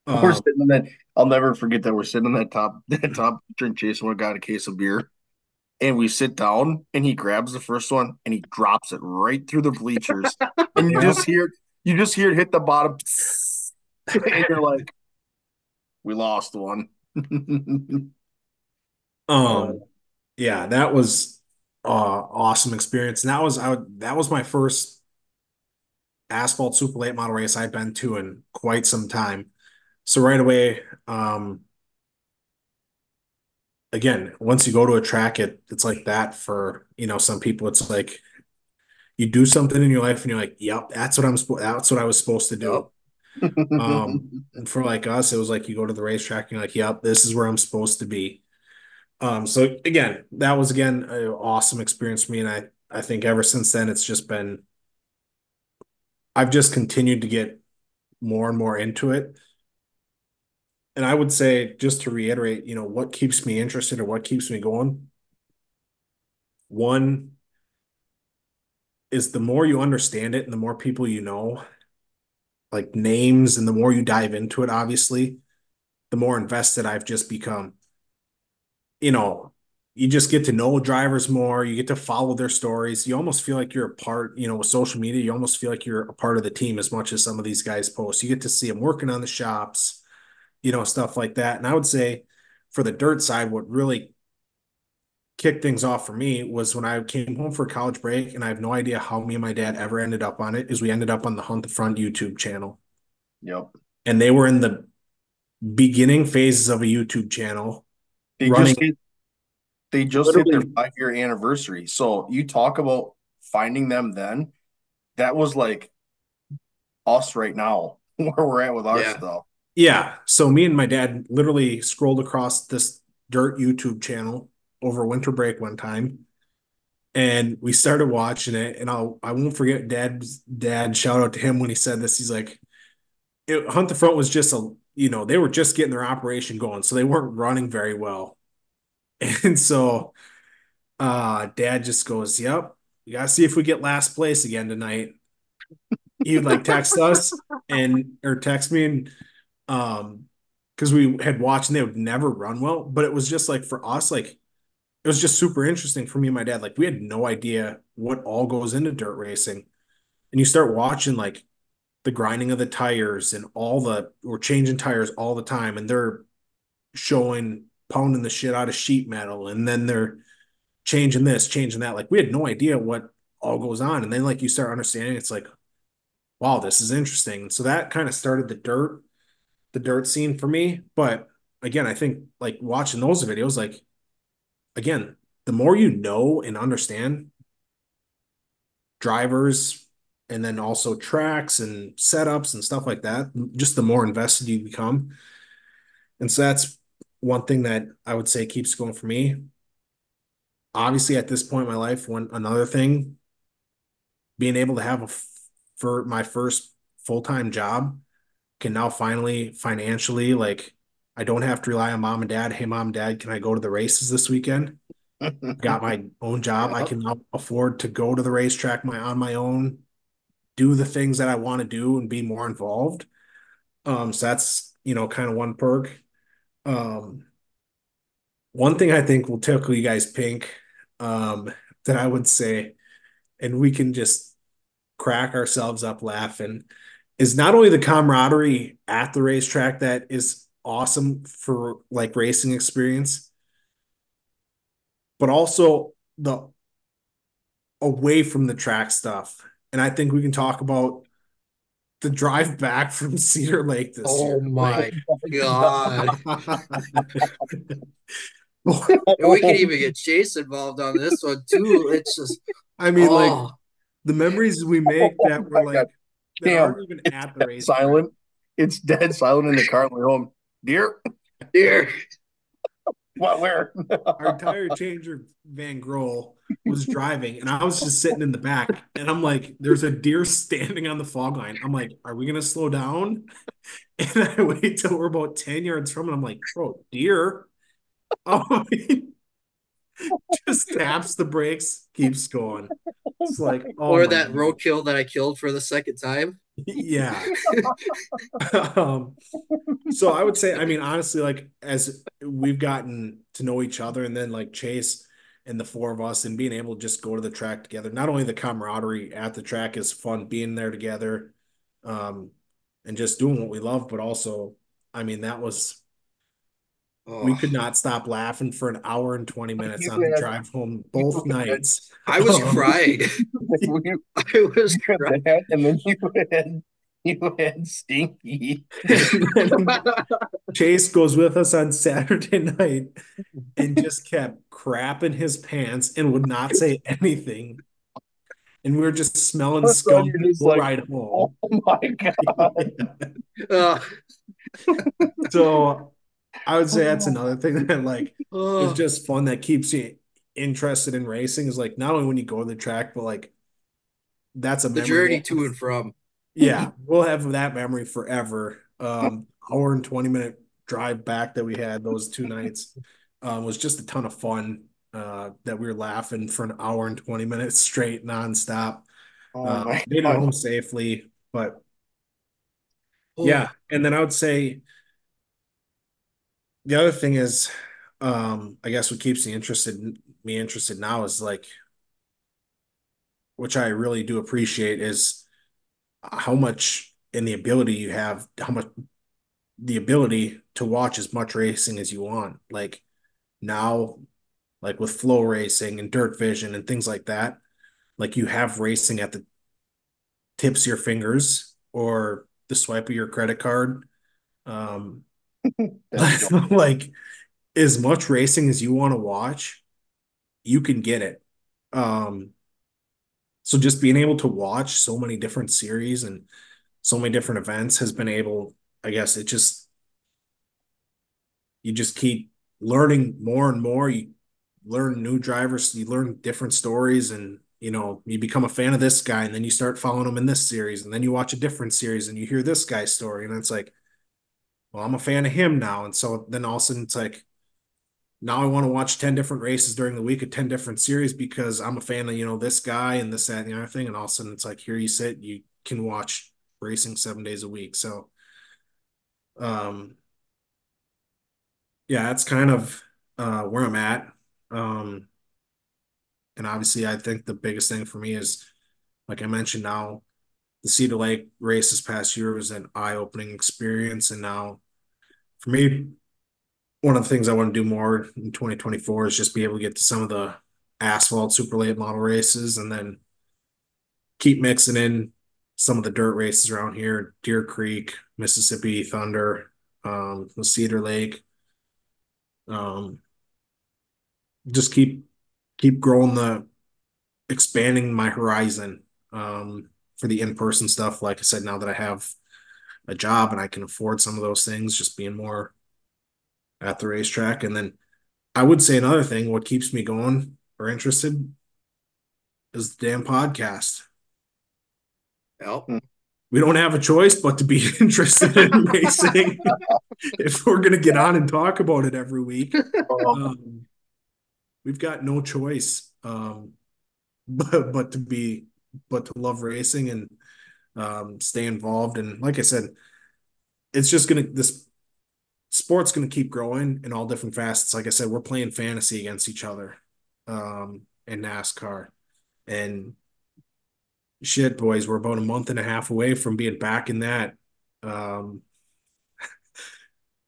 We're sitting in that. I'll never forget that. We're sitting in that top drink Chase and we got a case of beer. And we sit down, and he grabs the first one, and he drops it right through the bleachers. And you just hear it hit the bottom, and you're like, "We lost one." Yeah, that was awesome experience. And that was my first asphalt super late model race I've been to in quite some time. So right away, again, once you go to a track, it's like that for, you know, some people. It's like you do something in your life and you're like, yep, that's what I was supposed to do. And for like us, it was like you go to the racetrack and you're like, yep, this is where I'm supposed to be. So again, that was an awesome experience for me. And I think ever since then, it's just been, I've just continued to get more and more into it. And I would say, just to reiterate, you know, what keeps me interested or what keeps me going? One is the more you understand it and the more people you know, like names, and the more you dive into it, obviously, the more invested I've just become. You know, you just get to know drivers more. You get to follow their stories. You almost feel like you're a part, you know, with social media, you almost feel like you're a part of the team as much as some of these guys post. You get to see them working on the shops, you know, stuff like that. And I would say for the dirt side, what really kicked things off for me was when I came home for a college break, and I have no idea how me and my dad ever ended up on it, is we ended up on the Hunt the Front YouTube channel. Yep. And they were in the beginning phases of a YouTube channel. They just hit their 5-year anniversary. So you talk about finding them then. That was like us right now, where we're at with our stuff. Yeah, so me and my dad literally scrolled across this dirt YouTube channel over winter break one time, and we started watching it. And I won't forget Dad, shout out to him when he said this. He's like, Hunt the Front was just a, you know, they were just getting their operation going, so they weren't running very well. And so Dad just goes, yep, we got to see if we get last place again tonight. He would like text us or text me, and because we had watched and they would never run well, but it was just like for us, like it was just super interesting for me and my dad. Like we had no idea what all goes into dirt racing, and you start watching like the grinding of the tires and we're changing tires all the time, and they're pounding the shit out of sheet metal, and then they're changing this, changing that. Like we had no idea what all goes on, and then like you start understanding, it's like, wow, this is interesting. And so that kind of started the dirt scene for me. But again, I think like watching those videos, like again, the more you know and understand drivers and then also tracks and setups and stuff like that, just the more invested you become. And so that's one thing that I would say keeps going for me. Obviously at this point in my life, one another thing, being able to have for my first full-time job, can now finally financially, like I don't have to rely on mom and dad. Hey, mom, dad, can I go to the races this weekend? Got my own job. Yep. I can now afford to go to the racetrack on my own, do the things that I want to do and be more involved. So that's, kind of one perk. One thing I think will tickle you guys pink that I would say, and we can just crack ourselves up laughing, is not only the camaraderie at the racetrack that is awesome for like racing experience, but also the away from the track stuff. And I think we can talk about the drive back from Cedar Lake this year. Oh my God. We can even get Chase involved on this one too. It's just, like the memories we make that were like, that aren't even at the race. Silent. It's dead silent in the car on the way home. Dear. What, where? Our tire changer, Van Grohl, was driving, and I was just sitting in the back, and I'm like, there's a deer standing on the fog line. I'm like, are we going to slow down? And I wait till we're about 10 yards from it. I'm like, bro, deer. Oh, just taps the brakes, keeps going. It's like, that roadkill that I killed for the second time. Yeah. So I would say, honestly, like as we've gotten to know each other, and then like Chase and the four of us, and being able to just go to the track together. Not only the camaraderie at the track is fun, being there together, and just doing what we love, but also, that was. We could not stop laughing for an hour and 20 minutes on the drive home both nights. I was crying. I was crying. And then you had Stinky. Chase goes with us on Saturday night and just kept crapping his pants and would not say anything. And we were just smelling scum right home. Oh my God. So I would say that's another thing that like is just fun, that keeps you interested in racing, is like not only when you go to the track, but like that's a memory. The journey to and from. Yeah, we'll have that memory forever. Hour and 20-minute drive back that we had those two nights was just a ton of fun. That we were laughing for an hour and 20 minutes straight, nonstop. Made it home safely, but yeah. And then I would say, the other thing is, I guess what keeps me interested now is like, which I really do appreciate, is how much and the ability you have, how much the ability to watch as much racing as you want. Like now, like with flow racing and dirt vision and things like that, like you have racing at the tips of your fingers or the swipe of your credit card. Like as much racing as you want to watch, you can get it. So just being able to watch so many different series and so many different events has been able, I guess it just, you just keep learning more and more. You learn new drivers, you learn different stories, and you become a fan of this guy, and then you start following him in this series, and then you watch a different series and you hear this guy's story, and it's like, well, I'm a fan of him now. And so then all of a sudden it's like, now I want to watch 10 different races during the week of 10 different series because I'm a fan of, you know, this guy and this, that, and the other thing. And all of a sudden it's like, here you sit, you can watch racing 7 days a week. So, yeah, that's kind of where I'm at. And obviously I think the biggest thing for me is, like I mentioned, now the Cedar Lake race this past year was an eye-opening experience. And now for me, one of the things I want to do more in 2024 is just be able to get to some of the asphalt super late model races and then keep mixing in some of the dirt races around here, Deer Creek, Mississippi Thunder, the Cedar Lake. Just keep growing expanding my horizon for the in-person stuff. Like I said, now that I have a job and I can afford some of those things, just being more at the racetrack. And then I would say another thing, what keeps me going or interested is the damn podcast. Well, we don't have a choice but to be interested in racing if we're going to get on and talk about it every week. We've got no choice but to love racing and stay involved. And like I said, it's just going to, this sport's going to keep growing in all different facets. Like I said, we're playing fantasy against each other in NASCAR, and shit, boys, we're about a month and a half away from being back in that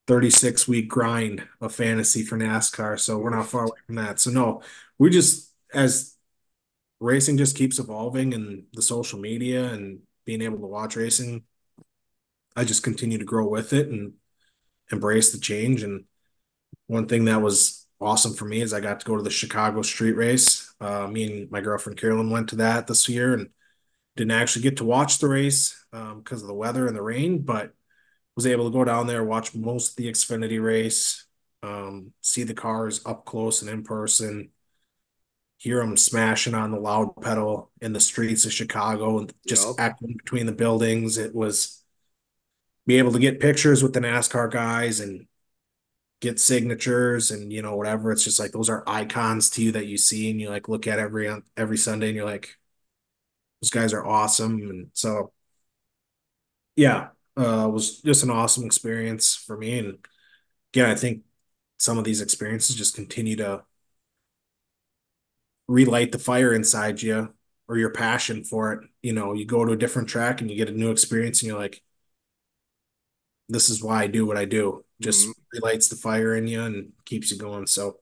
36-week grind of fantasy for NASCAR. So we're not far away from that. So no, we just, as racing just keeps evolving and the social media and being able to watch racing, I just continue to grow with it and embrace the change. And one thing that was awesome for me is I got to go to the Chicago street race. Me and my girlfriend Carolyn went to that this year and didn't actually get to watch the race because of the weather and the rain, but was able to go down there, watch most of the Xfinity race, see the cars up close and in person, hear them smashing on the loud pedal in the streets of Chicago and just acting between the buildings. It was, be able to get pictures with the NASCAR guys and get signatures and, you know, whatever. It's just like, those are icons to you that you see and you like look at every Sunday and you're like, those guys are awesome. And so, yeah, it was just an awesome experience for me. And again, I think some of these experiences just continue to relight the fire inside you or your passion for it. You know, you go to a different track and you get a new experience and you're like, this is why I do what I do. Just relights the fire in you and keeps you going. So,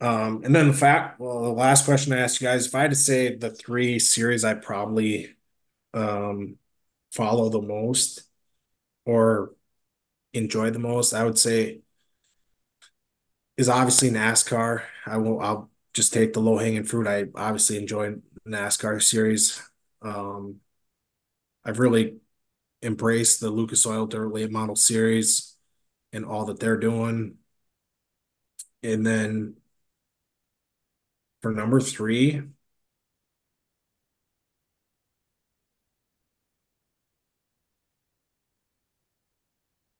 and then the last question I asked you guys, if I had to say the three series I probably follow the most or enjoy the most, I would say is obviously NASCAR. I'll just take the low hanging fruit. I obviously enjoy NASCAR series. I've really embraced the Lucas Oil Dirt Late Model series and all that they're doing. And then for number three,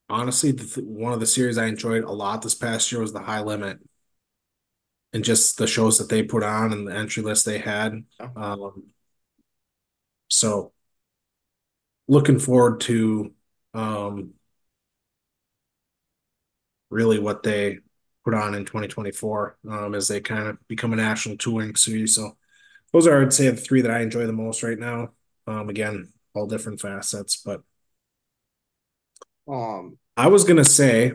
honestly, one of the series I enjoyed a lot this past year was the High Limit and just the shows that they put on and the entry list they had. So looking forward to really what they put on in 2024 as they kind of become a national touring series. So those are, I'd say, the three that I enjoy the most right now. Again, all different facets, but I was going to say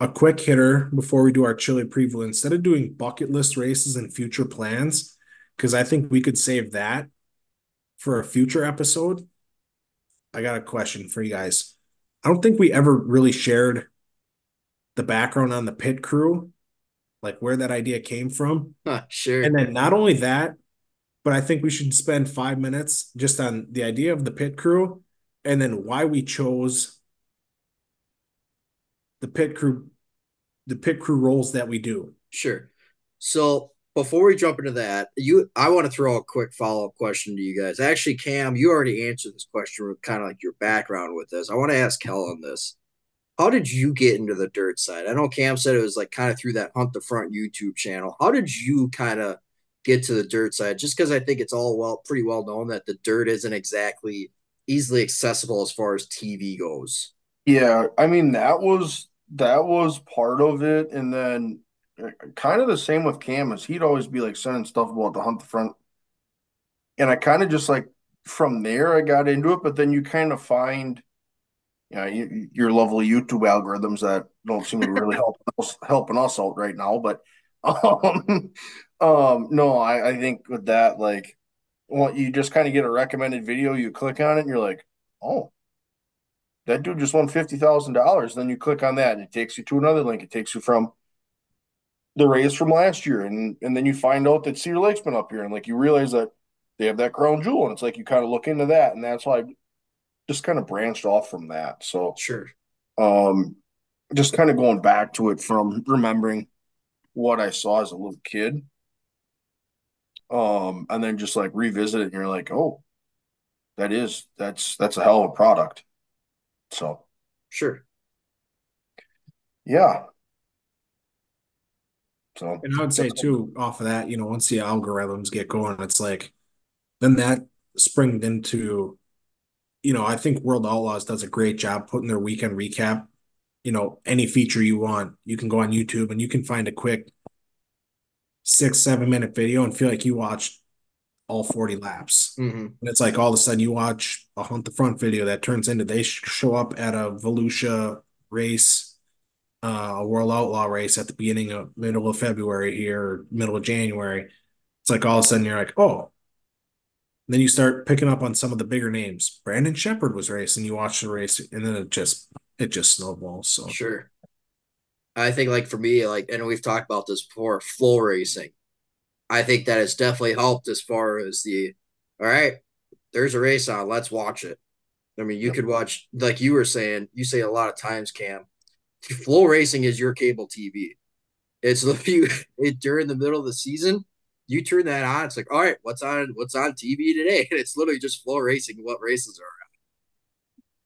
a quick hitter before we do our chili preview, instead of doing bucket list races and future plans, because I think we could save that for a future episode. I got a question for you guys. I don't think we ever really shared the background on the pit crew, like where that idea came from. Sure. And then not only that, but I think we should spend 5 minutes just on the idea of the pit crew and then why we chose the pit crew roles that we do. Sure. So before we jump into that, I want to throw a quick follow-up question to you guys. Actually, Cam, you already answered this question with kind of like your background with this. I want to ask Kel on this. How did you get into the dirt side? I know Cam said it was like kind of through that Hunt the Front YouTube channel. How did you kind of get to the dirt side? Just because I think it's all pretty well known that the dirt isn't exactly easily accessible as far as TV goes. Yeah, I mean, that was part of it. And then kind of the same with Cam, is he'd always be like sending stuff about the Hunt the Front. And I kind of just like from there, I got into it. But then you kind of find, you know, your lovely YouTube algorithms that don't seem to really helping us out right now. But no, I think with that, like, well, you just kind of get a recommended video, you click on it, and you're like, oh, that dude just won $50,000. Then you click on that, and it takes you to another link. It takes you from the race from last year, and then you find out that Cedar Lake's been up here, and like you realize that they have that crown jewel, and it's like you kind of look into that, and that's why I just kind of branched off from that. So sure, just kind of going back to it from remembering what I saw as a little kid, and then just like revisit it, and you're like, oh, that's a hell of a product. So sure, yeah. So, and I would say too, off of that, you know, once the algorithms get going, it's like, then that springed into, you know, I think World Outlaws does a great job putting their weekend recap. You know, any feature you want, you can go on YouTube and you can find a quick 6-7 minute video and feel like you watched all 40 laps. Mm-hmm. And it's like all of a sudden you watch a Hunt the Front video that turns into they show up at a Volusia race, a World Outlaw race at the beginning of middle of February here, middle of January. It's like all of a sudden you're like, oh. And then you start picking up on some of the bigger names. Brandon Shepard was racing. You watch the race, and then it just snowballs. So sure, I think like for me, like, and we've talked about this before, flow racing. I think that has definitely helped as far as the, all right, there's a race on, let's watch it. I mean, you could watch, like you were saying, you say a lot of times, Cam, flow racing is your cable TV. It's if you during the middle of the season, you turn that on. It's like, all right, what's on TV today? And it's literally just flow racing. What races are around?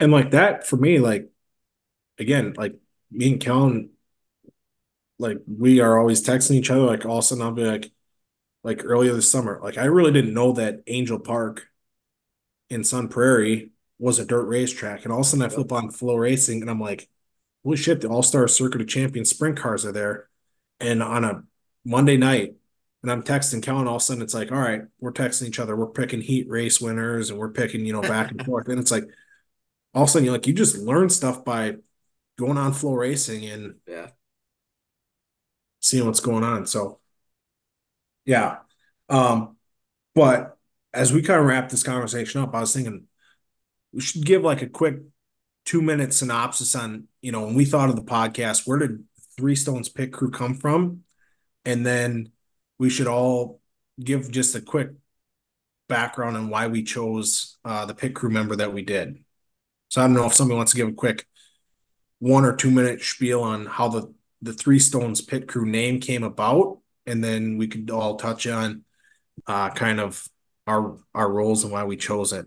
And like that for me, like again, like me and Kellen, like we are always texting each other. Like all of a sudden, I'll be like earlier this summer, like I really didn't know that Angel Park in Sun Prairie was a dirt racetrack, and all of a sudden I flip on flow racing, and I'm like, holy shit, the All-Star Circuit of Champions sprint cars are there. And on a Monday night, and I'm texting Kellen, all of a sudden it's like, all right, we're texting each other. We're picking heat race winners, and we're picking, you know, back and forth. And it's like, all of a sudden you're like, you just learn stuff by going on flow racing and seeing what's going on. So, yeah. But as we kind of wrap this conversation up, I was thinking we should give like a quick 2-minute synopsis on, you know, when we thought of the podcast, where did Three Stones Pit Crew come from? And then we should all give just a quick background on why we chose the pit crew member that we did. So I don't know if somebody wants to give a quick 1 or 2 minute spiel on how the Three Stones Pit Crew name came about. And then we could all touch on kind of our roles and why we chose it.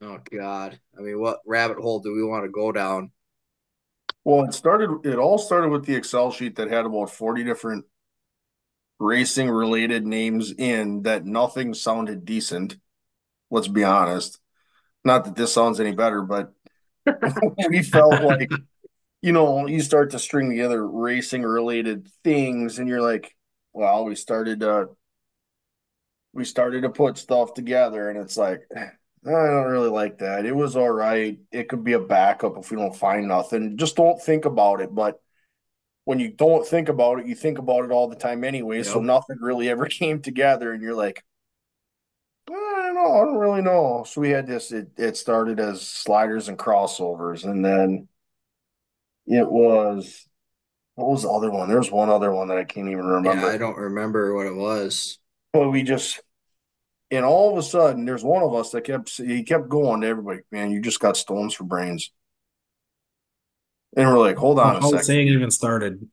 Oh, God. I mean, what rabbit hole do we want to go down? Well, it all started with the Excel sheet that had about 40 different racing-related names in that nothing sounded decent. Let's be honest. Not that this sounds any better, but we felt like, you know, you start to string together racing-related things, and you're like, well, we started to put stuff together, and it's like, I don't really like that. It was all right. It could be a backup if we don't find nothing. Just don't think about it. But when you don't think about it, you think about it all the time anyway. Yep. So nothing really ever came together. And you're like, I don't really know. So we had this. It started as sliders and crossovers. And then it was, what was the other one? There was one other one that I can't even remember. Yeah, I don't remember what it was. But we just... And all of a sudden, there's one of us that kept going to everybody, man, you just got stones for brains. And we're like, hold on a second. The saying even started.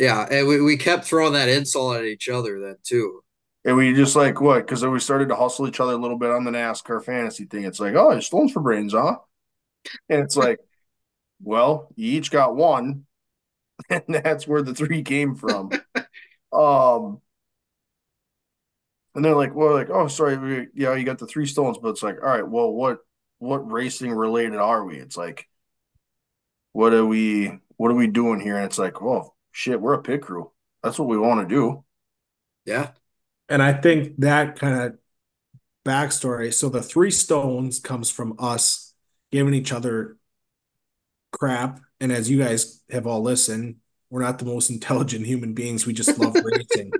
Yeah, and we kept throwing that insult at each other then, too. And we just like, what? Because then we started to hustle each other a little bit on the NASCAR fantasy thing. It's like, oh, stones for brains, huh? And it's like, Well, you each got one, and that's where the three came from. And they're like, well, like, oh, sorry, yeah, you got the 3 stones, but it's like, all right, well, what racing related are we? It's like, what are we doing here? And it's like, well, shit, we're a pit crew. That's what we want to do. Yeah. And I think that kind of backstory. So the 3 stones comes from us giving each other crap. And as you guys have all listened, we're not the most intelligent human beings. We just love racing.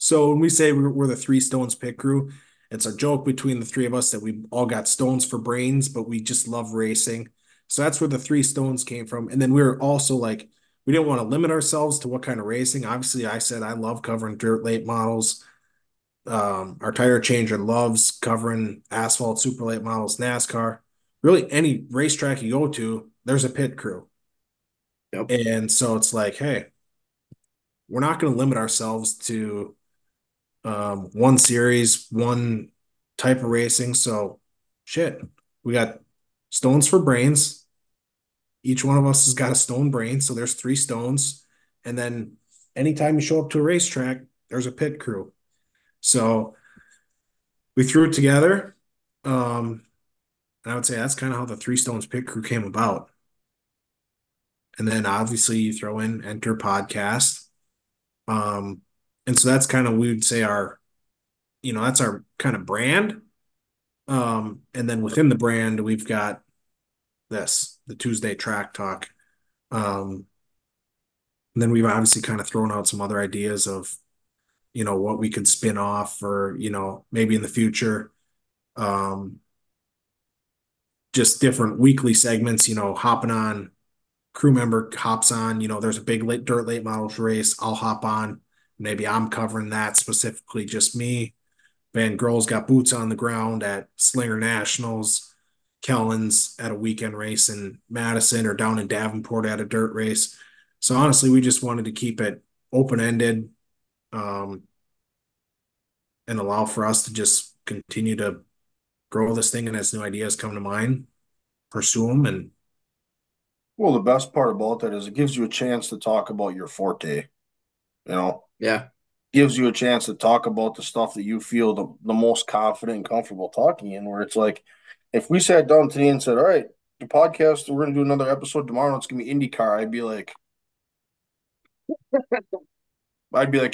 So when we say we're the 3 stones pit crew, it's a joke between the three of us that we all got stones for brains, but we just love racing. So that's where the 3 stones came from. And then we were also like, we didn't want to limit ourselves to what kind of racing. Obviously, I said I love covering dirt late models. Our tire changer loves covering asphalt super late models, NASCAR. Really, any racetrack you go to, there's a pit crew. Yep. And so it's like, hey, we're not going to limit ourselves to one series, one type of racing. So, shit, we got stones for brains. Each one of us has got a stone brain, so there's 3 stones. And then anytime you show up to a racetrack, there's a pit crew. So we threw it together. And I would say that's kind of how the 3 stones pit crew came about. And then obviously you throw in Enter Podcast. And so that's kind of, we would say our, you know, that's our kind of brand. And then within the brand, we've got this, the Tuesday Track Talk. And then we've obviously kind of thrown out some other ideas of, you know, what we could spin off or, you know, maybe in the future, just different weekly segments, you know, hopping on, crew member hops on, you know, there's a big late dirt late models race. I'll hop on. Maybe I'm covering that specifically, just me. Van Grohl's got boots on the ground at Slinger Nationals. Kellen's at a weekend race in Madison or down in Davenport at a dirt race. So honestly, we just wanted to keep it open-ended, and allow for us to just continue to grow this thing. And as new ideas come to mind, pursue them. And well, the best part about that is it gives you a chance to talk about your forte, you know? Yeah. Gives you a chance to talk about the stuff that you feel the most confident and comfortable talking in, where it's like, if we sat down today and said, all right, the podcast, we're going to do another episode tomorrow, it's going to be IndyCar, I'd be like,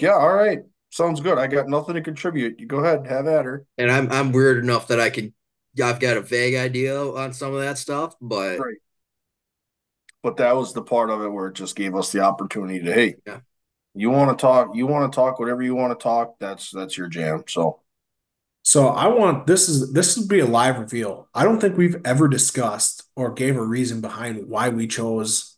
yeah, all right, sounds good. I got nothing to contribute. You go ahead, have at her. And I'm weird enough that I've got a vague idea on some of that stuff, but right. But that was the part of it where it just gave us the opportunity to, hey, yeah, you want to talk whatever you want to talk. That's your jam. So this would be a live reveal. I don't think we've ever discussed or gave a reason behind why we chose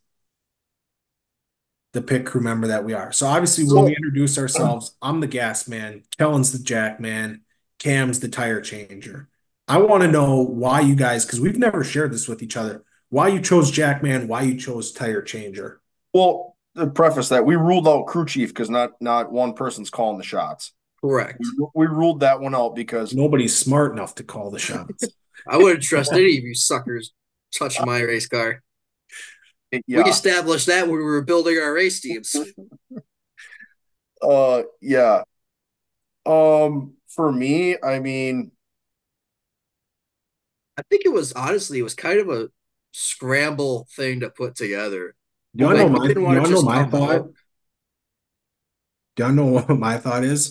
the pit crew member that we are. So obviously when we introduce ourselves, I'm the gas man, Kellen's the jack man, Cam's the tire changer. I want to know why you guys, because we've never shared this with each other, why you chose jack man, why you chose tire changer. Well, to preface that, we ruled out crew chief because not one person's calling the shots. Correct. We ruled that one out because nobody's smart enough to call the shots. I wouldn't trust any of you suckers touching my race car. Yeah. We established that when we were building our race teams. Yeah. For me, I mean, I think it was kind of a scramble thing to put together. Do you know what my thought is?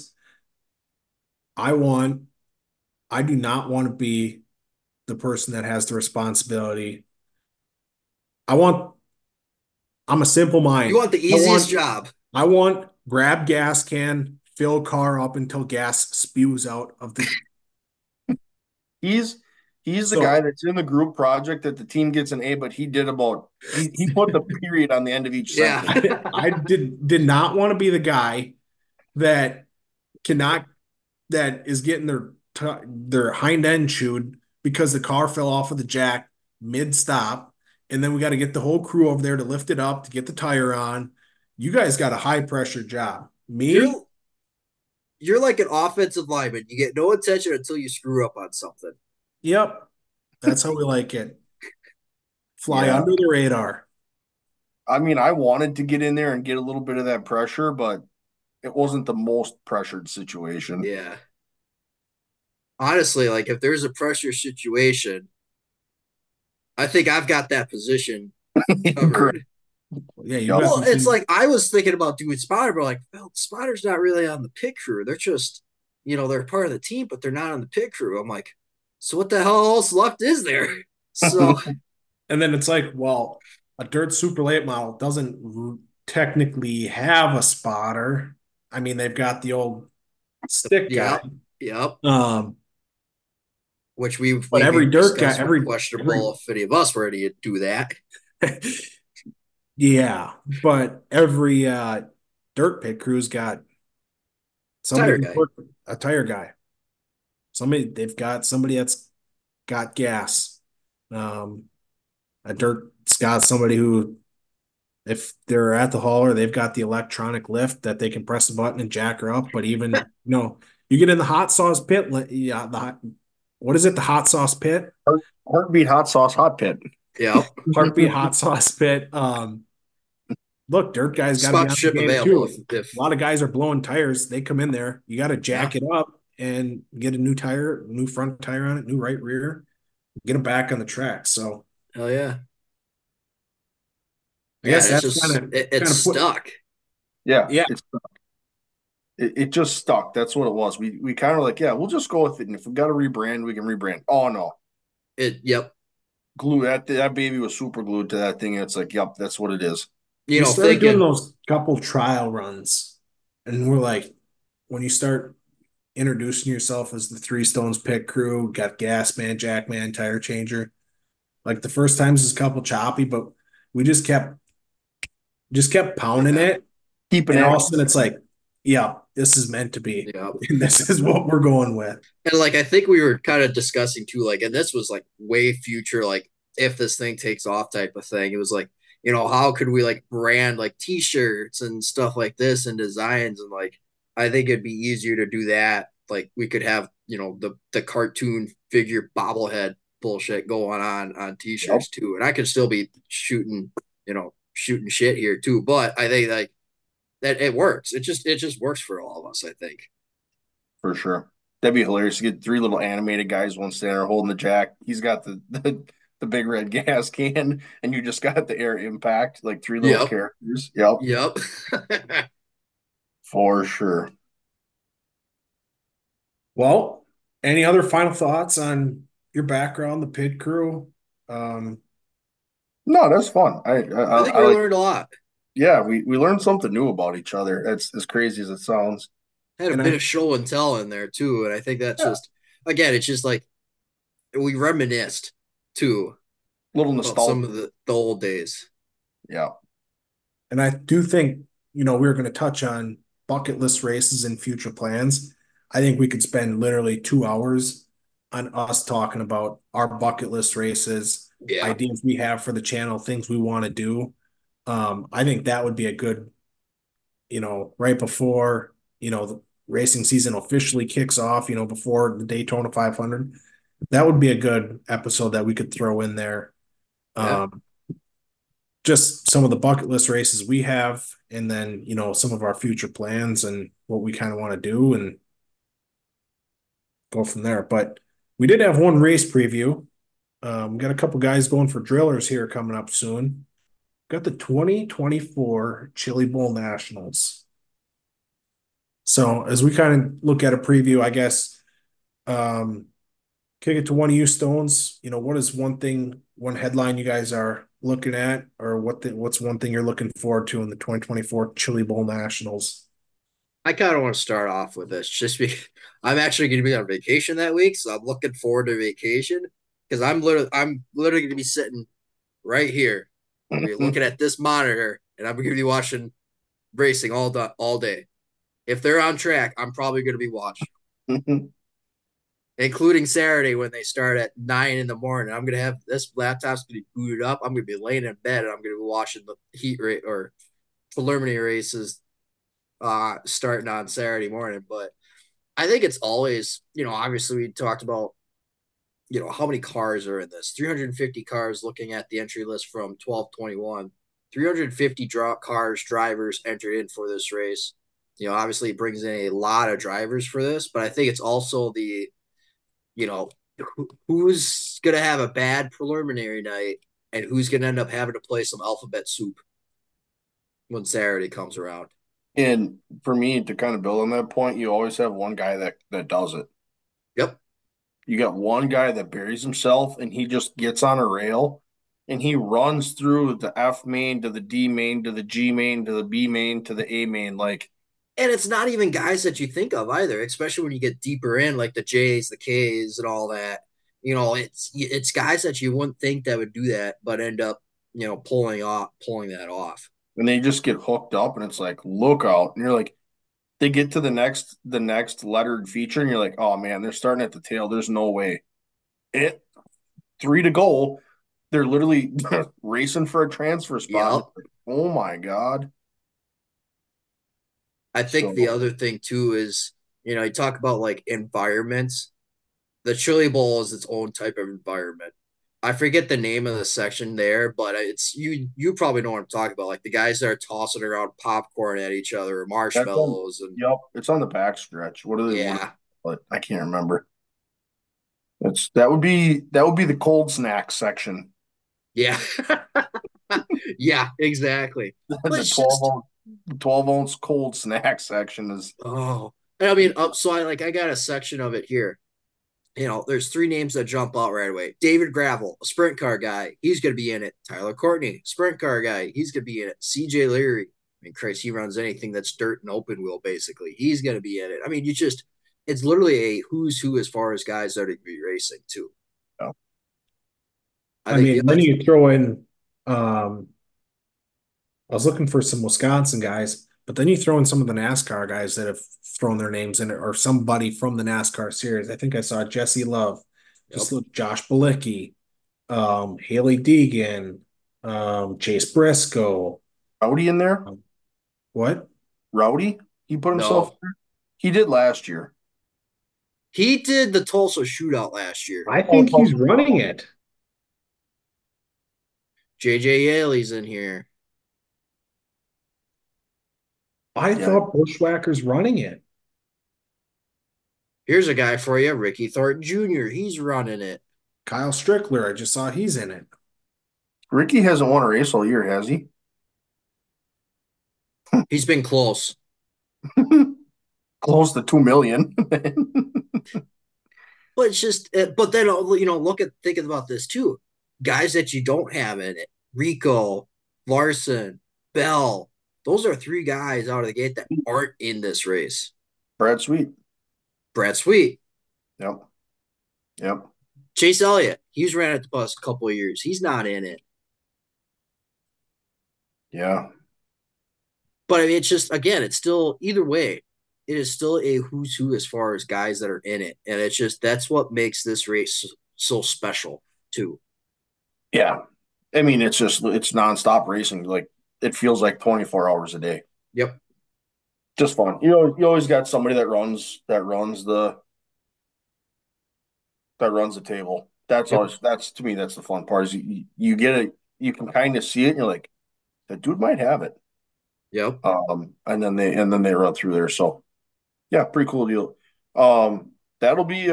I do not want to be the person that has the responsibility. I'm a simple mind. You want the easiest job. I want grab gas can, fill car up until gas spews out of the. He's the guy that's in the group project that the team gets an A, but he put the period on the end of each. Yeah, I did not want to be the guy that is getting their hind end chewed because the car fell off of the jack mid stop. And then we got to get the whole crew over there to lift it up, to get the tire on. You guys got a high-pressure job. Me? You're like an offensive lineman. You get no attention until you screw up on something. Yep. That's how we like it. Fly under the radar. I mean, I wanted to get in there and get a little bit of that pressure, but it wasn't the most pressured situation. Yeah. Honestly, like if there's a pressure situation, I think I've got that position covered. Yeah, you know, well, it's like I was thinking about doing spotter, but like, well, spotter's not really on the pit crew. They're just, you know, they're part of the team, but they're not on the pit crew. I'm like, so what the hell else left is there? So, and then it's like, well, a dirt super late model doesn't technically have a spotter. I mean, they've got the old stick guy. Yep. Which we've but every dirt guy, every questionable if any of us were to do that. Yeah, but every dirt pit crew's got somebody a tire guy. Somebody they've got somebody that's got gas. A dirt's got somebody who, if they're at the hauler, they've got the electronic lift that they can press a button and jack her up. But even you get in the hot sauce pit. Yeah, what is it? The hot sauce pit? Heartbeat hot sauce hot pit. Yeah, heartbeat hot sauce pit. Look, dirt guys got to be on the game too. If a lot of guys are blowing tires, they come in there. You got to jack it up and get a new tire, new front tire on it, new right rear, get them back on the track. So, hell yeah. I guess that's just it's stuck. Yeah, it's stuck. It just stuck. That's what it was. We kind of like, yeah, we'll just go with it, and if we got to rebrand, we can rebrand. Oh no, yep. Glue that baby was super glued to that thing. And it's like, yep, that's what it is. You know, started doing those couple trial runs, and we're like, when you start introducing yourself as the Three Stones pit crew, got gas man, jack man, tire changer. Like the first times is a couple choppy, but we just kept pounding it. Keeping it. And all of a sudden it's like, yeah, this is meant to be. Yeah. And this is what we're going with. And like I think we were kind of discussing too, like, and this was like way future, like if this thing takes off type of thing. It was like, you know, how could we like brand like t-shirts and stuff like this and designs, and like I think it'd be easier to do that. Like we could have, you know, the cartoon figure bobblehead bullshit going on t-shirts too. And I could still be shooting shit here too. But I think like that it works. It just works for all of us, I think. For sure. That'd be hilarious to get three little animated guys, one standing there holding the jack. He's got the big red gas can, and you just got the air impact, like three little characters. Yep. For sure. Well, any other final thoughts on your background, the pit crew? No, that's fun. I think we learned a lot. Yeah, we learned something new about each other. That's as crazy as it sounds. Had a bit of show and tell in there too, and I think that's just again, it's just like we reminisced too, a little nostalgic, some of the old days. Yeah, and I do think we're going to touch on bucket list races and future plans. I think we could spend literally 2 hours on us talking about our bucket list races, ideas we have for the channel, things we want to do. I think that would be a good, right before, the racing season officially kicks off, before the Daytona 500, that would be a good episode that we could throw in there. Just some of the bucket list races we have, and then, some of our future plans and what we kind of want to do and go from there. But we did have one race preview. We got a couple guys going for drillers here coming up soon. Got the 2024 Chili Bowl Nationals. So as we kind of look at a preview, I guess, kick it to one of you, Stones. What is one headline you guys are looking at, or what's one thing you're looking forward to in the 2024 Chili Bowl Nationals? I kind of want to start off with this, just because I'm actually going to be on vacation that week, so I'm looking forward to vacation because I'm literally going to be sitting right here. You're looking at this monitor, and I'm going to be watching racing all day. If they're on track, I'm probably going to be watching, including Saturday when they start at 9 a.m. I'm going to have this laptop's going to be booted up. I'm going to be laying in bed, and I'm going to be watching the heat rate or preliminary races starting on Saturday morning. But I think it's always, obviously we talked about, how many cars are in this? 350 cars looking at the entry list from 12/21 350 cars, drivers entered in for this race. You know, obviously it brings in a lot of drivers for this, but I think it's also the, you know, who's going to have a bad preliminary night and who's going to end up having to play some alphabet soup when Saturday comes around. And for me to kind of build on that point, you always have one guy that does it. Yep. You got one guy that buries himself and he just gets on a rail and he runs through the F main to the D main to the G main to the B main to the A main. Like, and it's not even guys that you think of either, especially when you get deeper in, like the J's, the K's, and all that. You know, it's guys that you wouldn't think that would do that, but end up, you know, pulling that off. And they just get hooked up, and it's like, look out. And you're like, they get to the next lettered feature, and you're like, oh, man, they're starting at the tail. There's no way. Three to go. They're literally racing for a transfer spot. Yep. Like, oh, my God. I think the other thing, too, is, you know, you talk about, like, environments. The Chili Bowl is its own type of environment. I forget the name of the section there, but it's you probably know what I'm talking about. Like the guys that are tossing around popcorn at each other or marshmallows. Yep, it's on the back stretch. What are they? Yeah, but I can't remember. That would be the cold snack section. Yeah, yeah, exactly. The 12 ounce cold snack section is. Oh, I mean, so I got a section of it here. You know, there's three names that jump out right away. David Gravel, a sprint car guy. He's going to be in it. Tyler Courtney, sprint car guy. He's going to be in it. CJ Leary. I mean, Christ, he runs anything that's dirt and open wheel, basically. He's going to be in it. I mean, it's literally a who's who as far as guys that are going to be racing, too. Oh. Then you throw in, I was looking for some Wisconsin guys, but then you throw in some of the NASCAR guys that have thrown their names in it, or somebody from the NASCAR series. I think I saw Jesse Love, Josh Bilicki, Haley Deegan, Chase Briscoe. Rowdy in there? What? Rowdy? He put himself in there? He did last year. He did the Tulsa shootout last year. I think he's running it. J.J. Yaley's in here. I thought Bushwhacker's running it. Here's a guy for you, Ricky Thornton Jr. He's running it. Kyle Strickler, I just saw he's in it. Ricky hasn't won a race all year, has he? He's been close. Close to 2 million. But it's just, but then, you know, thinking about this too. Guys that you don't have in it. Rico, Larson, Bell. Those are three guys out of the gate that aren't in this race. Brad Sweet. Yep. Chase Elliott. He's ran at the bus a couple of years. He's not in it. Yeah. But I mean, it's just, again, it's still, either way, it is still a who's who as far as guys that are in it. And it's just, that's what makes this race so special, too. Yeah. I mean, it's just, it's nonstop racing. Like, it feels like 24 hours a day. Yep. Just fun. You know, you always got somebody that runs the table. That's always, to me, that's the fun part is you get it. You can kind of see it and you're like, that dude might have it. Yep. And then they run through there. So yeah, pretty cool deal. That'll be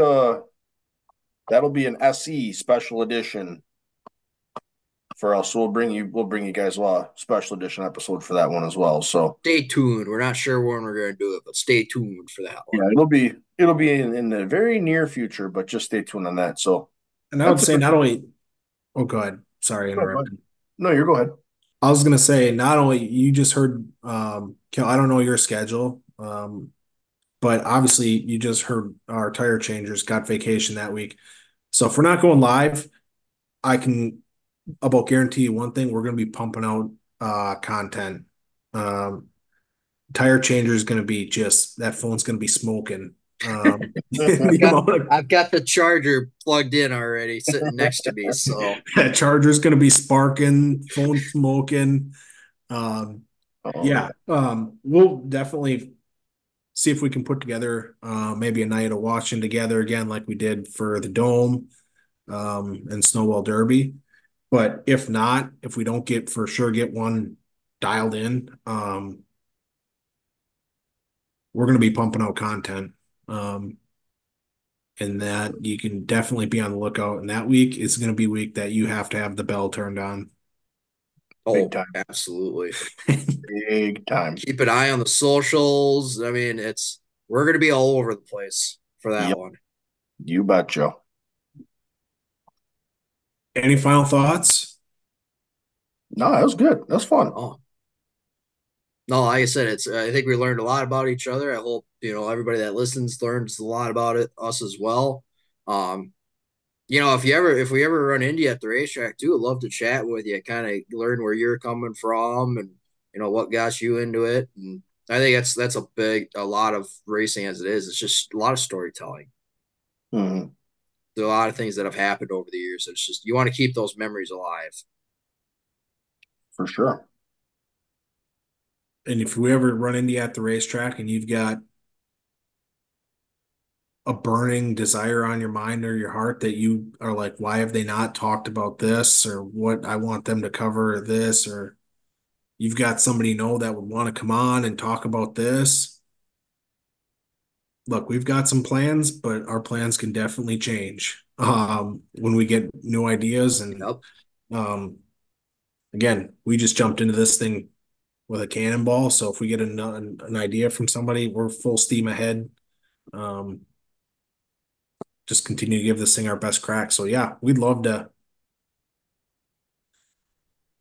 an SE special edition for us. So we'll bring you guys a special edition episode for that one as well. So stay tuned. We're not sure when we're going to do it, but stay tuned for that one. Yeah, it'll be in the very near future, but just stay tuned on that. So, and I would say not only, oh, go ahead. Sorry, interrupted. No, you're go ahead. I was going to say, not only you just heard, Kel, I don't know your schedule, but obviously you just heard our tire changers got vacation that week. So if we're not going live, I can about guarantee you one thing, we're going to be pumping out content. Tire changer is going to be just, that phone's going to be smoking. I've got the charger plugged in already sitting next to me. So that charger's going to be sparking, phone smoking. We'll definitely see if we can put together maybe a night of watching together again, like we did for the Dome and Snowball Derby. But if not, if we don't get for sure get one dialed in, we're going to be pumping out content. And that you can definitely be on the lookout. And that week is going to be a week that you have to have the bell turned on. Oh, big time. Absolutely. Big time. Keep an eye on the socials. I mean, we're going to be all over the place for that one. You betcha. Any final thoughts? No, that was good. That was fun. Oh. No, like I said, I think we learned a lot about each other. I hope, everybody that listens learns a lot about us as well. If we ever run Indy at the racetrack too, I'd love to chat with you, kind of learn where you're coming from and, what got you into it. And I think that's a lot of racing as it is. It's just a lot of storytelling. Mm-hmm. There's a lot of things that have happened over the years. It's just, you want to keep those memories alive. For sure. And if we ever run Indy at the racetrack and you've got a burning desire on your mind or your heart that you are like, why have they not talked about this, or what I want them to cover this, or you've got somebody, that would want to come on and talk about this. Look, we've got some plans, but our plans can definitely change when we get new ideas. And again, we just jumped into this thing with a cannonball. So if we get an idea from somebody, we're full steam ahead. Just continue to give this thing our best crack. So yeah, we'd love to.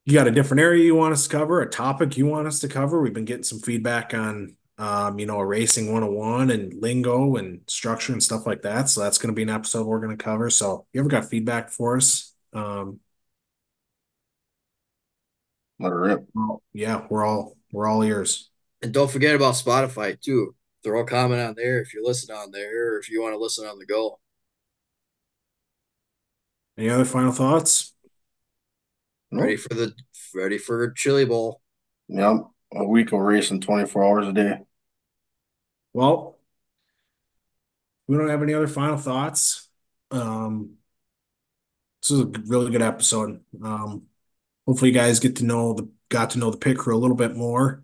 You got a different area you want us to cover, a topic you want us to cover. We've been getting some feedback on, a racing 101 and lingo and structure and stuff like that. So that's going to be an episode we're going to cover. So you ever got feedback for us? Let her rip. Yeah, we're all ears. And don't forget about Spotify too. Throw a comment on there if you listen on there, or if you want to listen on the go. Any other final thoughts? Ready for Chili Bowl. Yep. A week of racing 24 hours a day. Well, we don't have any other final thoughts. This is a really good episode. Hopefully you guys got to know the pit crew a little bit more,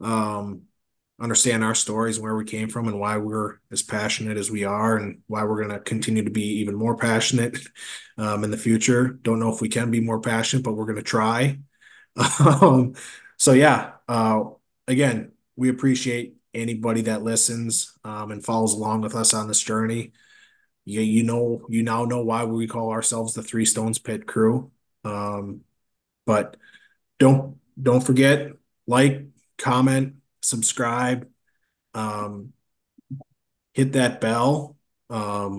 understand our stories and where we came from and why we're as passionate as we are and why we're going to continue to be even more passionate in the future. Don't know if we can be more passionate, but we're going to try. So yeah, again, we appreciate anybody that listens and follows along with us on this journey. Yeah, you now know why we call ourselves the Three Stones Pit Crew. But don't forget, like, comment, subscribe, hit that bell. And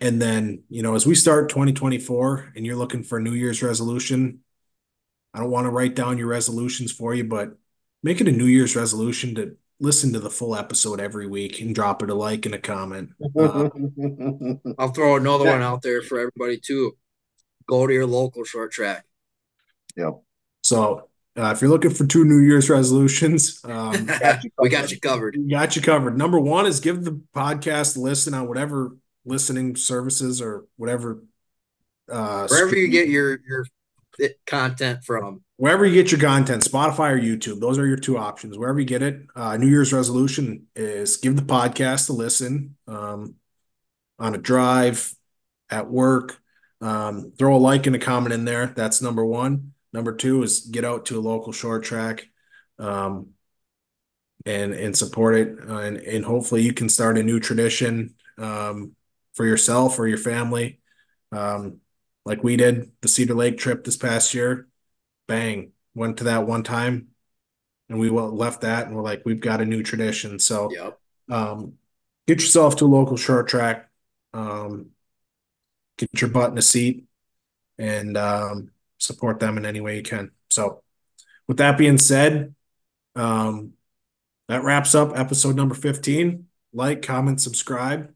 then, as we start 2024 and you're looking for a New Year's resolution, I don't want to write down your resolutions for you, but make it a New Year's resolution to listen to the full episode every week and drop it a like and a comment. I'll throw another one out there for everybody too. Go to your local short track. Yep. So if you're looking for 2 New Year's resolutions, we got you covered. Number 1 is give the podcast a listen on whatever listening services or whatever. Wherever you get your content from. Wherever you get your content, Spotify or YouTube. Those are your 2 options. Wherever you get it, New Year's resolution is give the podcast a listen on a drive, at work. Throw a like and a comment in there. That's number 1. Number 2 is get out to a local short track, and support it. And hopefully you can start a new tradition, for yourself or your family. Like we did the Cedar Lake trip this past year, bang, went to that one time and we left that. And we're like, we've got a new tradition. So, yep. Get yourself to a local short track, get your butt in a seat and support them in any way you can. So with that being said, that wraps up episode number 15. Like, comment, subscribe,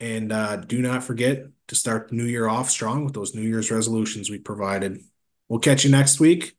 and do not forget to start the new year off strong with those New Year's resolutions we provided. We'll catch you next week.